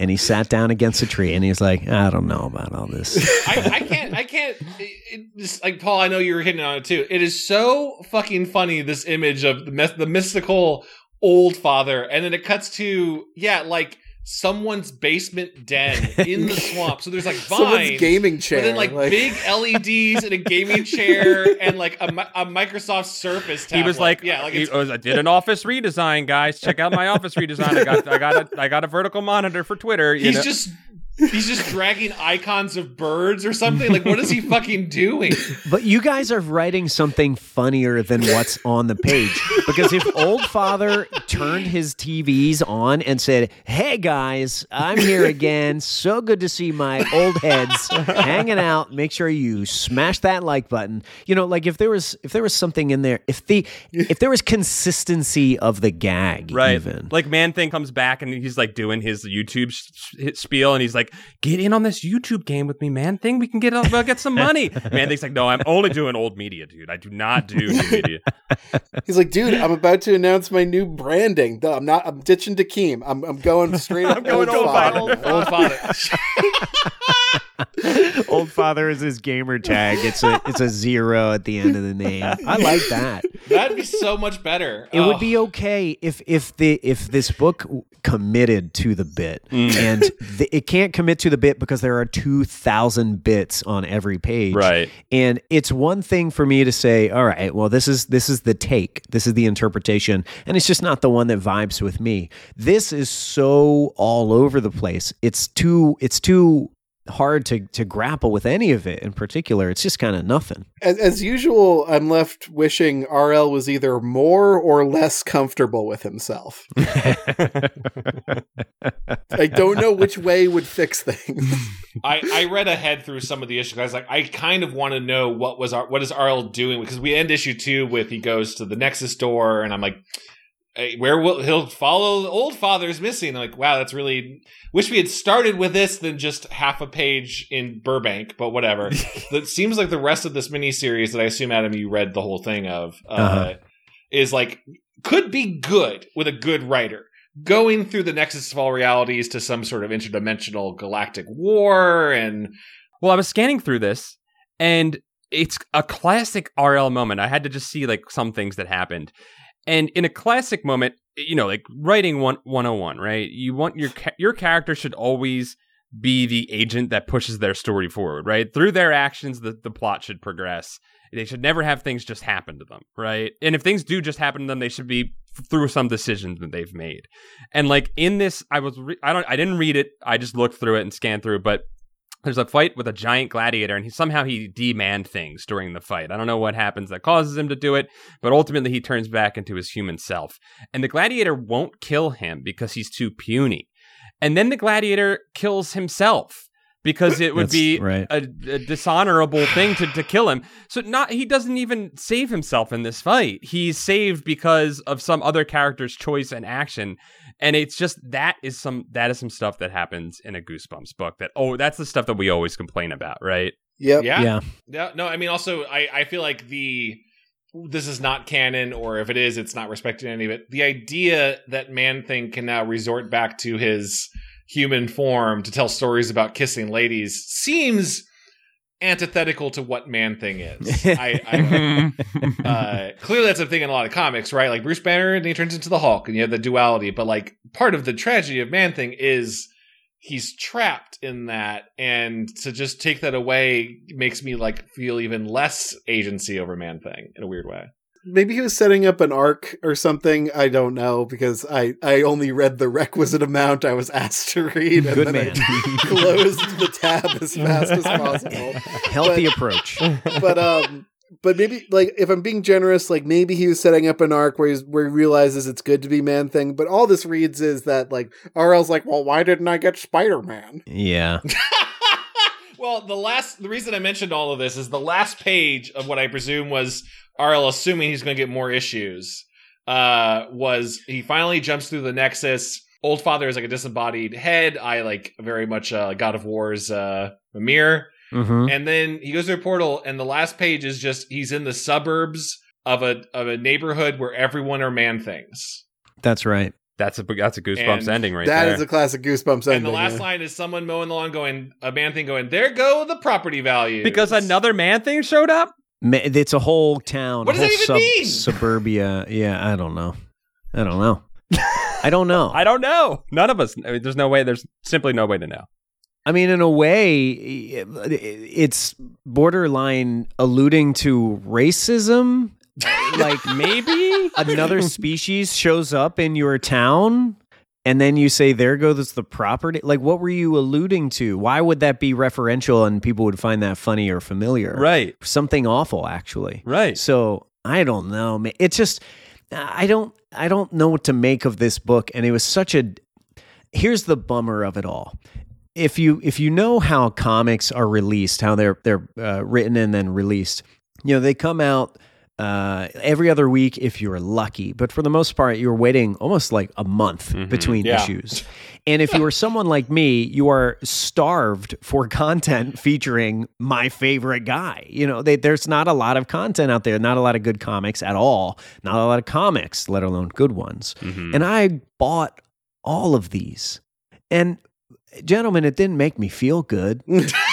And he sat down against a tree and he was like, I don't know about all this. I, I can't, I can't, it, it, like, Paul, I know you were hitting on it too. It is so fucking funny, this image of the, myth, the mystical Old Father. And then it cuts to, yeah, like someone's basement den in the swamp. So there's like vines. Someone's gaming chair. And then like, like big L E Ds and a gaming chair and like a, a Microsoft Surface tablet. He was like, yeah, like he, it's- I did an office redesign, guys. Check out my office redesign. I got I got a, I got a vertical monitor for Twitter. You he's know? just he's just dragging icons of birds or something. Like, what is he fucking doing? But you guys are writing something funnier than what's on the page. Because if Old Father turned his T Vs on and said, hey, guys, Guys, I'm here again. So good to see my old heads hanging out. Make sure you smash that like button. You know, like if there was if there was something in there, if the if there was consistency of the gag, right? Even. Like Man-Thing comes back and he's like doing his YouTube spiel, and he's like, "Get in on this YouTube game with me, Man-Thing. We can get uh, get some money." Man-Thing's like, "No, I'm only doing old media, dude. I do not do new media." He's like, "Dude, I'm about to announce my new branding. Duh, I'm not. I'm ditching Darkeem. I'm I'm going straight." I'm going Old Father. Old Father. Old Father is his gamer tag. It's a it's a zero at the end of the name. I like that. That'd be so much better. It oh. would be okay if if the if this book committed to the bit, mm. and the, it can't commit to the bit because there are two thousand bits on every page. Right. And it's one thing for me to say, all right, well, this is this is the take, this is the interpretation, and it's just not the one that vibes with me. This is so all over the place. It's too. It's too. hard to to grapple with any of it in particular. It's just kind of nothing. As, as usual, I'm left wishing R L was either more or less comfortable with himself. I don't know which way would fix things. I, I read ahead through some of the issues. I was like, I kind of want to know what was our, what is R L doing? Because we end issue two with he goes to the Nexus door, and I'm like, Hey, where will he'll follow Old Father's missing? Like, wow, that's really wish we had started with this than just half a page in Burbank, but whatever. It seems like the rest of this miniseries that I assume, Adam, you read the whole thing of uh, uh-huh. is like could be good with a good writer going through the nexus of all realities to some sort of interdimensional galactic war. And well, I was scanning through this and it's a classic R L moment. I had to just see like some things that happened. And in a classic moment, you know, like writing one oh one, right? You want your ca- your character should always be the agent that pushes their story forward, right? Through their actions, the, the plot should progress. They should never have things just happen to them, right? And if things do just happen to them, they should be f- through some decisions that they've made. And like in this, I was re- I don't I didn't read it. I just looked through it and scanned through. But there's a fight with a giant gladiator, and he somehow he demanned things during the fight. I don't know what happens that causes him to do it, but ultimately he turns back into his human self. And the gladiator won't kill him because he's too puny. And then the gladiator kills himself because it would That's be right. a, a dishonorable thing to, to kill him. So not he doesn't even save himself in this fight. He's saved because of some other character's choice and action. And it's just, that is some, that is some stuff that happens in a Goosebumps book that, oh, that's the stuff that we always complain about, right? Yep. Yeah. Yeah. Yeah. No, I mean, also, I, I feel like the, this is not canon, or if it is, it's not respected in any of it. The idea that Man-Thing can now resort back to his human form to tell stories about kissing ladies seems antithetical to what Man-Thing is. I, I uh, clearly that's a thing in a lot of comics, right? Like Bruce Banner, and he turns into the Hulk, and you have the duality. But like, part of the tragedy of Man-Thing is he's trapped in that, and to just take that away makes me like feel even less agency over Man-Thing in a weird way. Maybe he was setting up an arc or something. I don't know, because I, I only read the requisite amount I was asked to read. And Good then man. I closed the tab as fast as possible. Healthy but, approach. But um, but maybe, like, if I'm being generous, like, maybe he was setting up an arc where, he's, where he realizes it's good to be Man-Thing. But all this reads is that, like, R L's like, well, why didn't I get Spider-Man? Yeah. Well, the last the reason I mentioned all of this is the last page of what I presume was R L assuming he's going to get more issues. Uh, was he finally jumps through the Nexus? Old Father is like a disembodied head. I like very much uh, God of War's uh, Mimir. Mm-hmm. And then he goes through a portal, and the last page is just he's in the suburbs of a of a neighborhood where everyone are Man-Things. That's right. That's a that's a Goosebumps and ending right that there. That is a classic Goosebumps ending. And the last yeah. line is someone mowing the lawn, going a Man-Thing going, there go the property values, because another Man-Thing showed up. Ma- it's a whole town. What does whole that even sub- mean? Suburbia. Yeah, I don't know. I don't know. I don't know. I don't know. None of us. I mean, there's no way. There's simply no way to know. I mean, in a way, it's borderline alluding to racism. Like, maybe another species shows up in your town, and then you say, there goes the property. Like, what were you alluding to? Why would that be referential and people would find that funny or familiar? Right. Something awful, actually. Right. So, I don't know. It's just, I don't, I don't know what to make of this book. And it was such a, here's the bummer of it all. If you, if you know how comics are released, how they're, they're uh, written and then released, you know, they come out Uh, every other week if you're lucky. But for the most part, you're waiting almost like a month mm-hmm. between yeah. issues. And if you are someone like me, you are starved for content featuring my favorite guy. You know, they, there's not a lot of content out there, not a lot of good comics at all, not a lot of comics, let alone good ones. Mm-hmm. And I bought all of these. And gentlemen, it didn't make me feel good.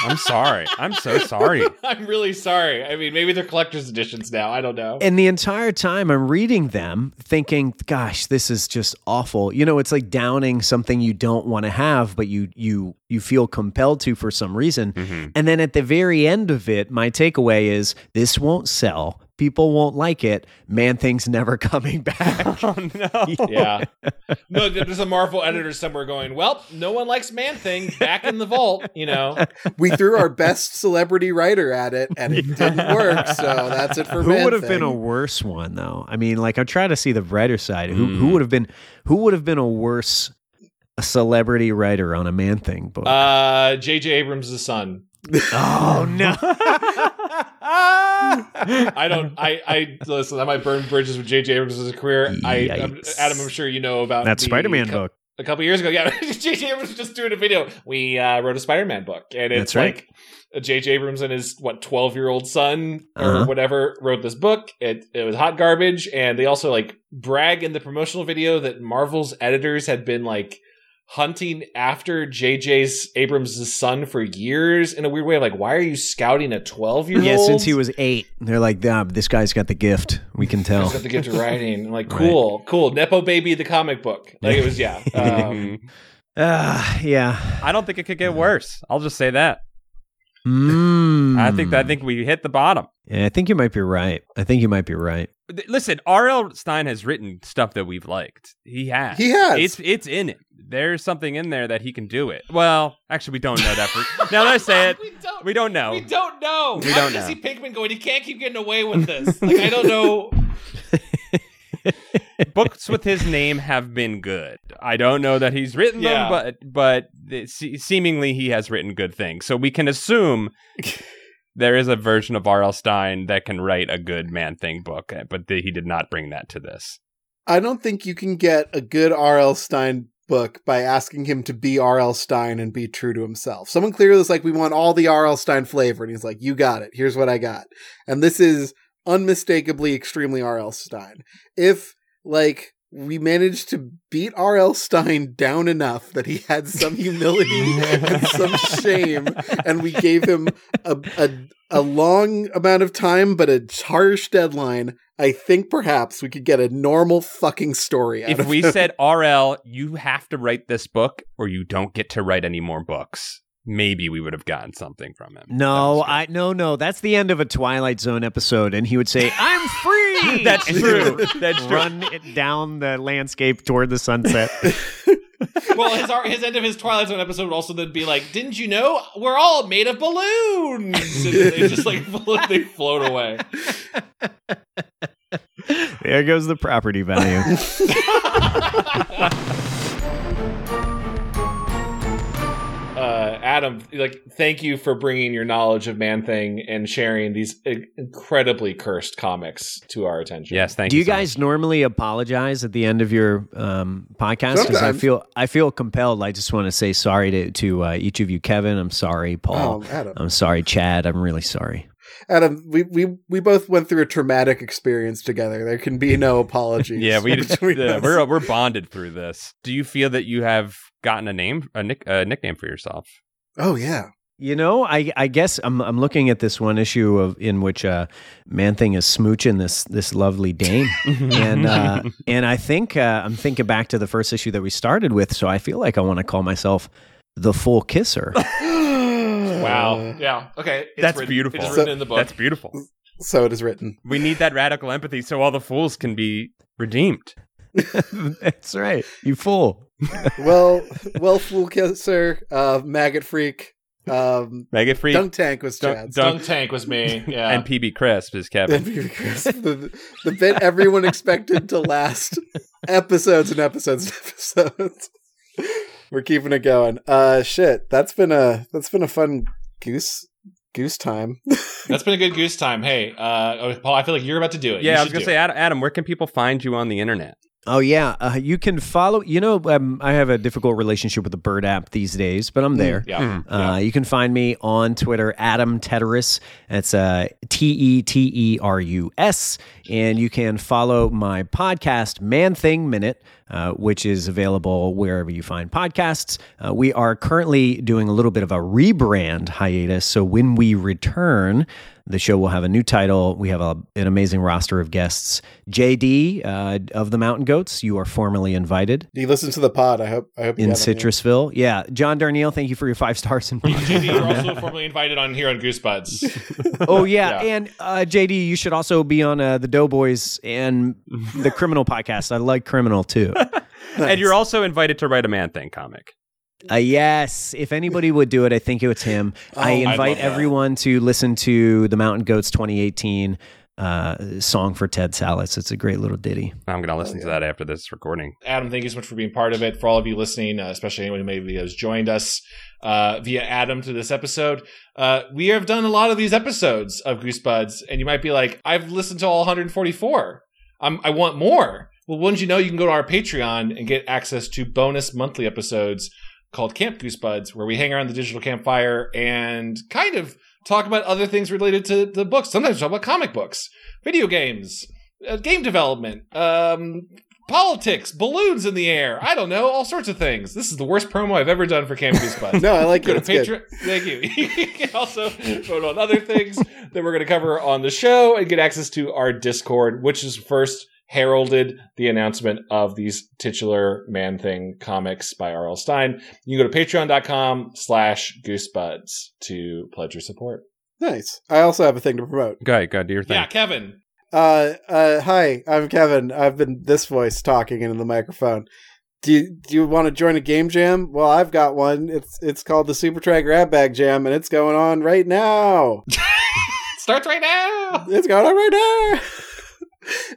I'm sorry. I'm so sorry. I'm really sorry. I mean, maybe they're collector's editions now. I don't know. And the entire time I'm reading them thinking, gosh, this is just awful. You know, it's like downing something you don't want to have, but you you you feel compelled to for some reason. Mm-hmm. And then at the very end of it, my takeaway is this won't sell. People won't like it. Man-Thing's never coming back. Oh, no. Yeah. No, there's a Marvel editor somewhere going, well, no one likes Man-Thing. Back in the vault, you know. We threw our best celebrity writer at it, and it didn't work, so that's it for who Man-Thing. Who would have been a worse one, though? I mean, like, I'm trying to see the writer side. Who, mm. who would have been Who would have been a worse celebrity writer on a Man-Thing book? Uh, J J. Abrams' son. Oh, no. I don't. I, I listen. I might burn bridges with J J. Abrams' career. Yikes. I I'm, Adam, I'm sure you know about that Spider-Man co- book a couple years ago. Yeah, J J. Abrams was just doing a video. We uh, wrote a Spider-Man book, and it's right. like J J. Abrams and his what twelve-year-old son or uh-huh. whatever wrote this book. It it was hot garbage, and they also like brag in the promotional video that Marvel's editors had been like hunting after J J. Abrams' son for years in a weird way. I'm like, why are you scouting a twelve-year-old? Yeah, since he was eight. They're like, nah, this guy's got the gift. We can tell. He's got the gift of writing. I'm like, cool, right. cool. Nepo Baby, the comic book. Like, it was, yeah. Um, uh, yeah. I don't think it could get worse. I'll just say that. Mm. I think I think we hit the bottom. Yeah, I think you might be right. I think you might be right. Listen, R L. Stine has written stuff that we've liked. He has. He has. It's it's in it. There's something in there that he can do it. Well, actually, we don't know that. For, now that I say it, we don't, we don't know. We don't know. We don't know. I see Pinkman going, he can't keep getting away with this. Like, I don't know. Books with his name have been good. I don't know that he's written yeah. them, but but se- seemingly he has written good things. So we can assume there is a version of R L. Stine that can write a good Man-Thing book, but the, he did not bring that to this. I don't think you can get a good R L. Stine book by asking him to be R L. Stine and be true to himself. Someone clearly was like, we want all the R L. Stine flavor. And he's like, you got it. Here's what I got. And this is unmistakably extremely R L. Stine. If, like... we managed to beat R L. Stine down enough that he had some humility and some shame, and we gave him a, a a long amount of time, but a harsh deadline. I think perhaps we could get a normal fucking story out if of we him. Said, R L, you have to write this book, or you don't get to write any more books. Maybe we would have gotten something from him. No, I no, no. That's the end of a Twilight Zone episode, and he would say, I'm free! That's true. That's true. Run it down the landscape toward the sunset. Well, his his end of his Twilight Zone episode would also then be like, didn't you know we're all made of balloons? And they just like float, they float away. There goes the property value. Uh, Adam, like, thank you for bringing your knowledge of Man-Thing and sharing these incredibly cursed comics to our attention. Yes, thank you. Do you, you so guys much. Normally apologize at the end of your um, podcast? Because I feel I feel compelled. I just want to say sorry to to uh, each of you, Kevin. I'm sorry, Paul. Oh, Adam. I'm sorry, Chad. I'm really sorry. Adam, we, we, we both went through a traumatic experience together. There can be no apologies. yeah, we yeah, we're we're bonded through this. Do you feel that you have gotten a name, a, nick, a nickname for yourself? Oh yeah. You know, I I guess I'm I'm looking at this one issue of in which uh, Man-Thing is smooching this this lovely dame, and uh, and I think uh, I'm thinking back to the first issue that we started with. So I feel like I want to call myself the Full Kisser. Wow. Yeah. Okay. It's That's written. beautiful. It's written so, in the book. That's beautiful. So it is written. We need that radical empathy so all the fools can be redeemed. That's right. You fool. well, well, Fool Kisser, uh, Maggot Freak. Um, Maggot Freak. Dunk Tank was Chad's. Dunk, Dunk Tank was me. Yeah. And P B Crisp is Kevin. And P B Crisp. The, the bit everyone expected to last episodes and episodes and episodes. We're keeping it going. Uh, shit, that's been a that's been a fun goose goose time. That's been a good goose time. Hey, uh, Paul, I feel like you're about to do it. Yeah, you I was gonna say, Adam, Adam, where can people find you on the internet? Oh yeah, uh, you can follow. You know, um, I have a difficult relationship with the Bird app these days, but I'm there. Mm, yeah. Mm, uh, yeah. You can find me on Twitter, Adam Teterus. That's uh, T E T E R U S, and you can follow my podcast, Man-Thing Minute. Uh, which is available wherever you find podcasts. Uh, we are currently doing a little bit of a rebrand hiatus, so when we return, the show will have a new title. We have a, an amazing roster of guests. J D uh, of the Mountain Goats, you are formally invited. Do you listen to the pod? I hope. I hope you in Citrusville. Yeah, John Darnielle, thank you for your five stars. And J D, you're also formally invited on here on Goosebuds. Oh yeah, yeah. And uh, J D, you should also be on uh, the Doughboys and the Criminal podcast. I like Criminal too. Nice. And you're also invited to write a Man-Thing comic. Uh, yes. If anybody would do it, I think it's him. Oh, I invite everyone to listen to the Mountain Goats twenty eighteen uh, song for Ted Salas. It's a great little ditty. I'm going to listen oh, yeah. to that after this recording. Adam, thank you so much for being part of it. For all of you listening, uh, especially anyone who maybe has joined us uh, via Adam to this episode. Uh, we have done a lot of these episodes of Goosebuds, and you might be like, I've listened to all one hundred forty-four. I'm, I want more. Well, wouldn't you know, you can go to our Patreon and get access to bonus monthly episodes called Camp Goosebuds, where we hang around the digital campfire and kind of talk about other things related to the books. Sometimes we talk about comic books, video games, uh, game development, um, politics, balloons in the air. I don't know, all sorts of things. This is the worst promo I've ever done for Camp Goosebuds. No, I like go it. To it's Patre- good. Thank you. You can also vote on other things that we're going to cover on the show and get access to our Discord, which is first heralded the announcement of these titular Man-Thing comics by R L. Stine. You can go to patreon.com slash goosebuds to pledge your support. Nice. I also have a thing to promote. Go ahead, go ahead, do your thing. Yeah, Kevin. Uh, uh, hi, I'm Kevin. I've been this voice talking into the microphone. Do you, do you want to join a game jam? Well, I've got one. It's, it's called the Supertrack Grab Bag Jam, and it's going on right now. Starts right now! It's going on right now!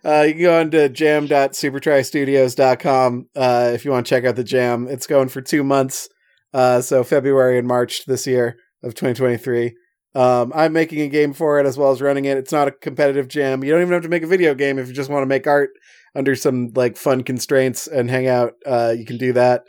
Uh, you can go on to jam dot supertrystudios dot com uh, if you want to check out the jam. It's going for two months, uh, so February and March this year of twenty twenty-three. Um, I'm making a game for it as well as running it. It's not a competitive jam. You don't even have to make a video game if you just want to make art. under some like fun constraints and hang out, uh, you can do that.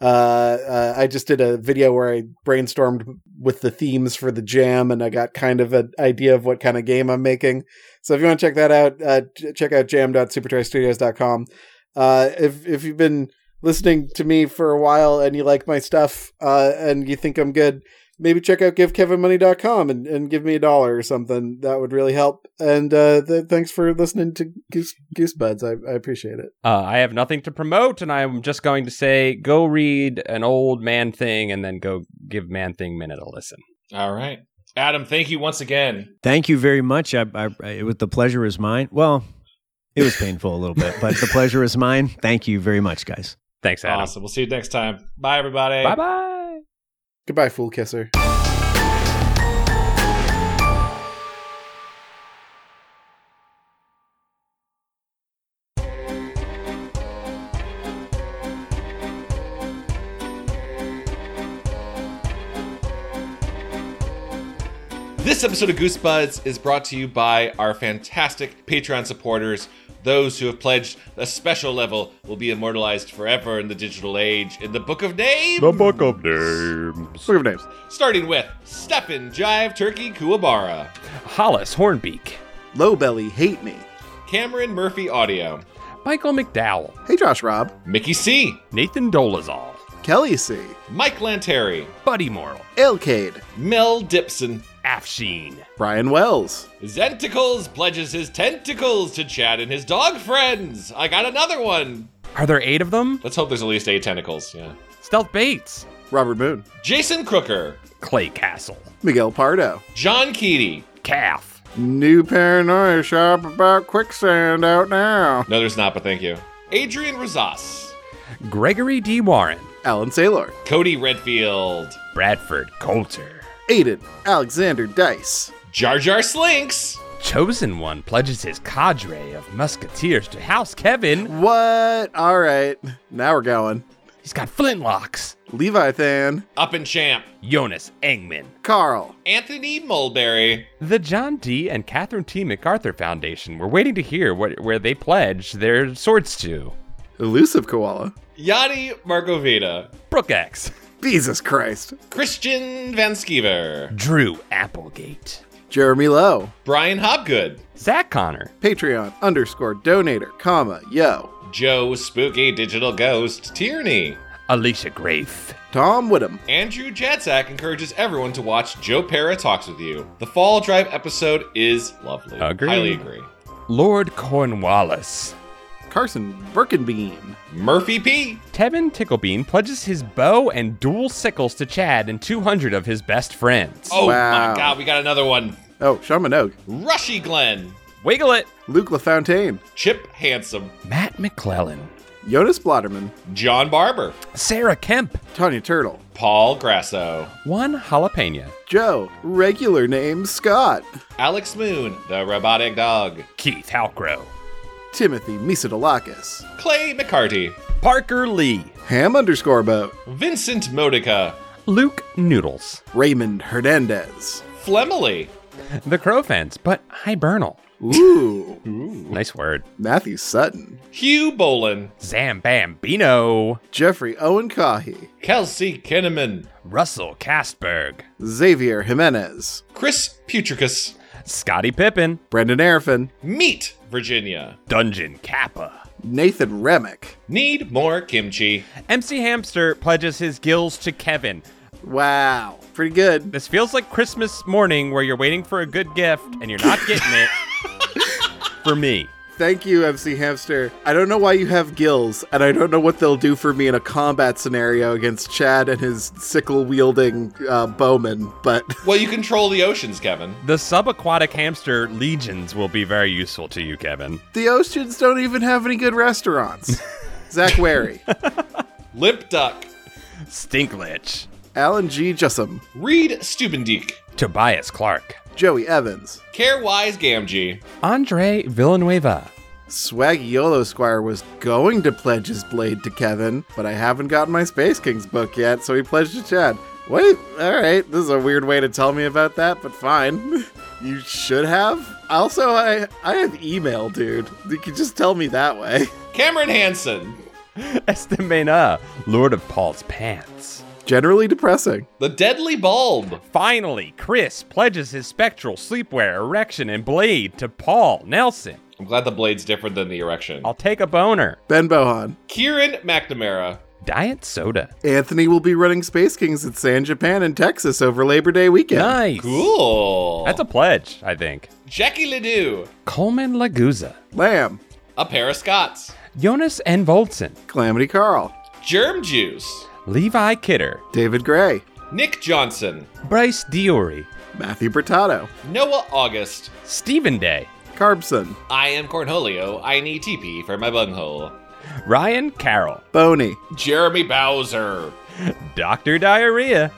Uh, uh, I just did a video where I brainstormed with the themes for the jam, and I got kind of an idea of what kind of game I'm making. So if you want to check that out, uh, check out jam dot supertoy studios dot com. Uh, if, if you've been listening to me for a while and you like my stuff, uh, and you think I'm good, maybe check out give kevin money dot com and, and give me a dollar or something. That would really help. And, uh, th- thanks for listening to Goose, Goosebuds. I, I appreciate it. Uh, I have nothing to promote, and I'm just going to say, go read an old Man Thing and then go give Man Thing Minute a listen. All right. Adam, thank you once again. Thank you very much. I, I, I it was, the pleasure is mine. Well, it was painful a little bit, but the pleasure is mine. Thank you very much, guys. Thanks, Adam. Awesome. We'll see you next time. Bye, everybody. Bye-bye. Goodbye, Fool Kisser. This episode of Goosebuds is brought to you by our fantastic Patreon supporters. Those who have pledged a special level will be immortalized forever in the digital age in the Book of Names. The Book of Names. Book of Names. Starting with Stefan Jive Turkey Kuwabara, Hollis Hornbeak, Lowbelly Hate Me, Cameron Murphy Audio, Michael McDowell, Hey Josh Rob, Mickey C, Nathan Dolezal, Kelly C, Mike Lanteri, Buddy Morrill, Elcade, Mel Dipson, Afshin, Brian Wells. Zentacles pledges his tentacles to Chad and his dog friends. I got another one. Are there eight of them? Let's hope there's at least eight tentacles, yeah. Stealth Bates. Robert Moon. Jason Crooker. Clay Castle. Miguel Pardo. John Keaty. Calf. New Paranoia Shop about Quicksand out now. No, there's not, but thank you. Adrian Rosas. Gregory D. Warren. Alan Saylor. Cody Redfield. Bradford Coulter. Aiden Alexander Dice. Jar Jar Slinks. Chosen One pledges his cadre of musketeers to House Kevin. What? All right. Now we're going. He's got flintlocks. Leviathan. Up and Champ. Jonas Engman. Carl. Anthony Mulberry. The John D. and Catherine T. MacArthur Foundation. We're waiting to hear what, where they pledge their swords to. Elusive Koala. Yanni Markovita. Brooke X. Jesus Christ. Christian Van Skeever. Drew Applegate. Jeremy Lowe. Brian Hobgood. Zach Connor. Patreon underscore donator, comma, yo. Joe Spooky Digital Ghost Tierney. Alicia Grafe. Tom Whittem. Andrew Jadzak encourages everyone to watch Joe Para Talks With You. The Fall Drive episode is lovely. Agree. Highly agree. Lord Cornwallis. Carson Birkenbean. Murphy P. Tevin Ticklebean pledges his bow and dual sickles to Chad and two hundred of his best friends. Oh, wow. My God, we got another one. Oh, Sean Minogue. Rushy Glenn. Wiggle It. Luke LaFontaine. Chip Handsome. Matt McClellan. Jonas Blotterman. John Barber. Sarah Kemp. Tanya Turtle. Paul Grasso. Juan Jalapena. Joe, regular name Scott. Alex Moon, the robotic dog. Keith Halcrow. Timothy Misadolakis. Clay McCarty. Parker Lee. Ham underscore boat. Vincent Modica. Luke Noodles. Raymond Hernandez. Flemily. The Crow Fence, but hibernal. Ooh. Ooh. Nice word. Matthew Sutton. Hugh Bolin. Zam Bambino. Jeffrey Owen Cahy. Kelsey Kinnaman. Russell Castberg. Xavier Jimenez. Chris Putricus. Scotty Pippen. Brendan Arafin. Meet Virginia. Dungeon Kappa. Nathan Remick. Need more kimchi. M C Hamster pledges his gills to Kevin. Wow. Pretty good. This feels like Christmas morning where you're waiting for a good gift and you're not getting it. For me. Thank you, M C Hamster. I don't know why you have gills, and I don't know what they'll do for me in a combat scenario against Chad and his sickle-wielding uh, bowman, but... Well, you control the oceans, Kevin. The subaquatic hamster legions will be very useful to you, Kevin. The oceans don't even have any good restaurants. Zach Wary. Limp Duck. Stinklich. Alan G. Jussum. Reed Stubendike. Tobias Clark. Joey Evans. Carewise Gamgee. Andre Villanueva. Swaggy Yolo Squire was going to pledge his blade to Kevin, but I haven't gotten my Space Kings book yet, so he pledged to Chad. Wait, all right, this is a weird way to tell me about that, but fine. you should have. Also, I I have email, dude. You can just tell me that way. Cameron Hansen. Estimena, Lord of Paul's Pants. Generally depressing. The Deadly Bulb. Finally, Chris pledges his spectral sleepwear, erection, and blade to Paul Nelson. I'm glad the blade's different than the erection. I'll take a boner. Ben Bohan. Kieran McNamara. Diet soda. Anthony will be running Space Kings at San Japan in Texas over Labor Day weekend. Nice. Cool. That's a pledge, I think. Jackie Ledoux. Coleman Laguza. Lamb. A pair of Scots. Jonas Envoldsen. Calamity Carl. Germ Juice. Levi Kidder. David Gray. Nick Johnson. Bryce Diori. Matthew Bertato. Noah August. Stephen Day. Carbson. I am Cornholio. I need T P for my bunghole. Ryan Carroll. Boney. Jeremy Bowser. Doctor Diarrhea.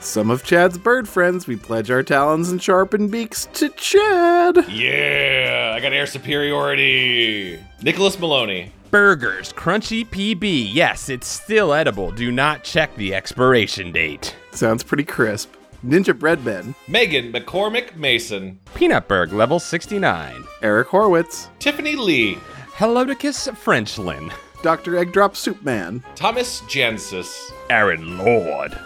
Some of Chad's bird friends, we pledge our talons and sharpened beaks to Chad. Yeah, I got air superiority. Nicholas Maloney. Burgers, crunchy P B. Yes, it's still edible. Do not check the expiration date. Sounds pretty crisp. Ninja Breadman. Megan McCormick Mason. Peanutburg, level sixty-nine. Eric Horwitz. Tiffany Lee. Helodicus Frenchlin. Doctor Eggdrop Soupman. Thomas Jansis. Aaron Lord.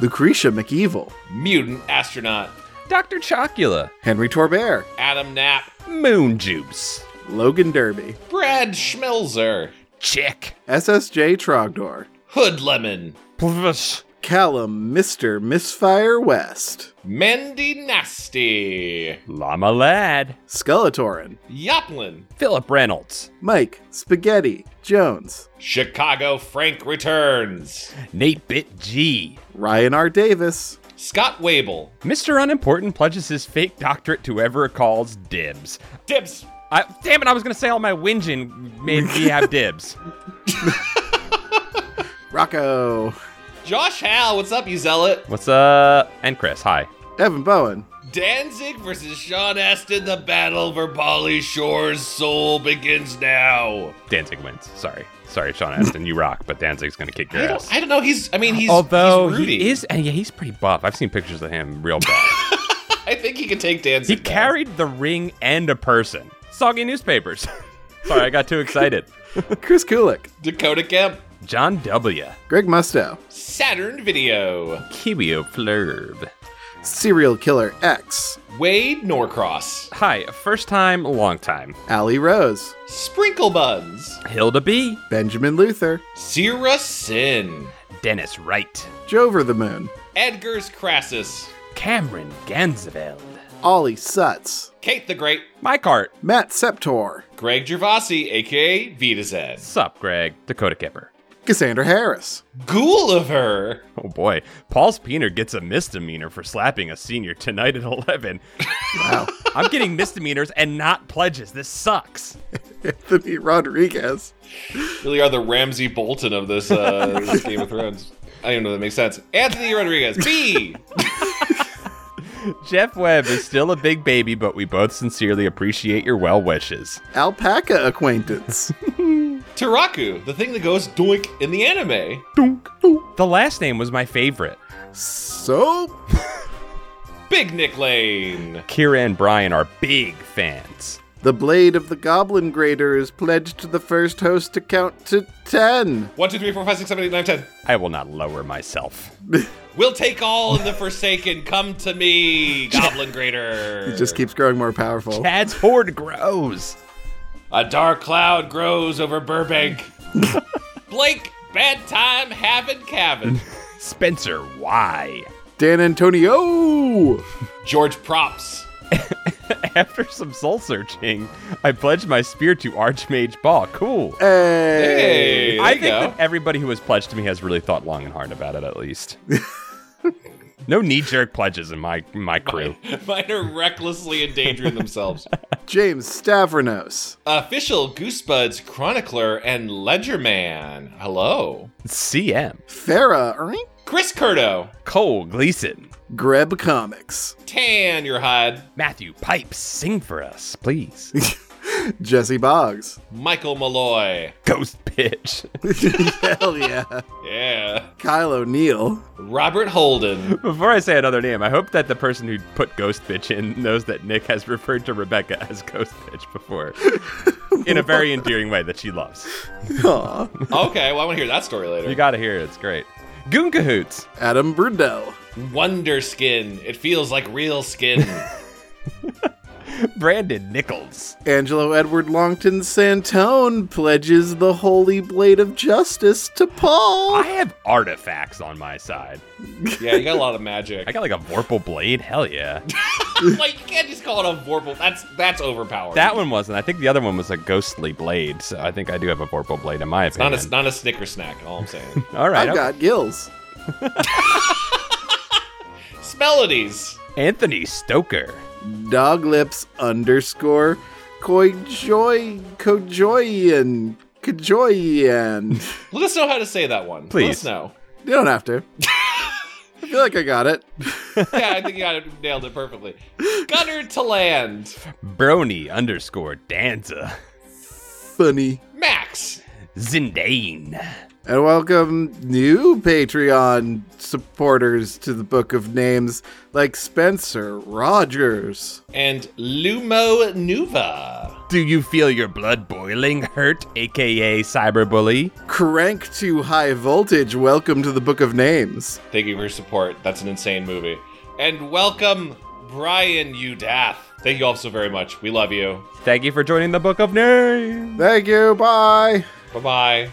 Lucretia McEvil. Mutant Astronaut. Doctor Chocula. Henry Torbert. Adam Knapp. Moon Juice. Logan Derby. Brad Schmelzer. Chick. S S J Trogdor. Hood Lemon. Plush. Callum Mister Misfire West. Mandy Nasty. Llama Lad. Skeletorin. Yoplin. Philip Reynolds. Mike Spaghetti Jones. Chicago Frank Returns. Nate Bit G. Ryan R. Davis. Scott Wable. Mister Unimportant pledges his fake doctorate to whoever calls dibs. Dibs! I, damn it, I was going to say all my whinging made me have dibs. Rocco. Josh Hal, what's up, you zealot? What's up? And Chris, hi. Evan Bowen. Danzig versus Sean Astin, the battle for Polly Shore's soul begins now. Danzig wins. Sorry. Sorry, Sean Astin, you rock, but Danzig's going to kick your I ass. I don't know. He's, I mean, he's Although he's Rudy. He is, and yeah, he's pretty buff. I've seen pictures of him real buff. I think he could take Danzig. He now. carried the ring and a person. Soggy newspapers. Sorry, I got too excited. Chris Kulik. Dakota Kemp. John W. Greg Musto. Saturn Video. Kiwio Flurb. Serial Killer X. Wade Norcross. Hi, first time, long time. Allie Rose. Sprinkle Buns. Hilda B. Benjamin Luther. Sierra Sin. Dennis Wright. Jover the Moon. Edgar's Crassus. Cameron Ganzeveld. Ollie Sutz. Kate the Great. My Cart. Matt Septor. Greg Gervasi, a k a. VitaZed. Sup, Greg. Dakota Kipper. Cassandra Harris. Gulliver. Oh boy, Paul Speener gets a misdemeanor for slapping a senior tonight at eleven. Wow. I'm getting misdemeanors and not pledges. This sucks. Anthony Rodriguez. Really are the Ramsay Bolton of this, uh, this Game of Thrones. I don't even know if that makes sense. Anthony Rodriguez. B. Jeff Webb is still a big baby, but we both sincerely appreciate your well wishes. Alpaca acquaintance. Teraku, the thing that goes doink in the anime. Doink, doink. The last name was my favorite. So? Big Nick Lane. Kira and Brian are big fans. The blade of the Goblin Grader is pledged to the first host to count to ten. one, two, three, four, five, six, seven, eight, nine, ten. I will not lower myself. We'll take all in the Forsaken. Come to me, Goblin Grader. It just keeps growing more powerful. Chad's horde grows. A dark cloud grows over Burbank. Blake, bad time, having cabin. Spencer, why? Dan Antonio. George Props. After some soul searching, I pledged my spear to Archmage Ball. Cool. Hey. hey I think go. that everybody who has pledged to me has really thought long and hard about it, at least. No knee-jerk pledges in my my crew. Mine, mine are recklessly endangering themselves. James Stavronos. Official Goosebuds Chronicler and Ledgerman. Hello. C M. Farah, right? Chris Curto. Cole Gleason. Greb Comics. Tan your hide. Matthew Pipes, sing for us, please. Jesse Boggs. Michael Malloy. Ghost bitch. Hell yeah. Yeah. Kyle O'Neill. Robert Holden. Before I say another name, I hope that the person who put Ghost Bitch in knows that Nick has referred to Rebecca as Ghost Bitch before. In a very endearing way that she loves. Aw. Okay, well, I want to hear that story later. You gotta hear it. It's great. Goon Cahoots. Adam Brunel. Wonder Skin. It feels like real skin. Brandon Nichols. Angelo Edward Longton Santone pledges the holy blade of justice to Paul. I have artifacts on my side. Yeah, you got a lot of magic. I got like a Vorpal blade. Hell yeah. Like, you can't just call it a Vorpal. That's that's overpowered. That one wasn't. I think the other one was a ghostly blade. So I think I do have a Vorpal blade in my it's opinion. It's not a, not a snicker snack, all I'm saying. All right. I've I'm... got gills. Melodies. Anthony Stoker. Doglips underscore Kojoy Kojoyan Kojoyan. Let us know how to say that one. Please. Let us know. You don't have to. I feel like I got it. Yeah, I think you got it. Nailed it perfectly. Gunner to land. Brony underscore Danza. Funny. Max. Zindane. And welcome new Patreon supporters to the Book of Names, like Spencer Rogers. And Lumo Nuva. Do you feel your blood boiling hurt, a k a. Cyberbully? Crank to High Voltage, welcome to the Book of Names. Thank you for your support. That's an insane movie. And welcome Brian Udath. Thank you all so very much. We love you. Thank you for joining the Book of Names. Thank you. Bye. Bye-bye.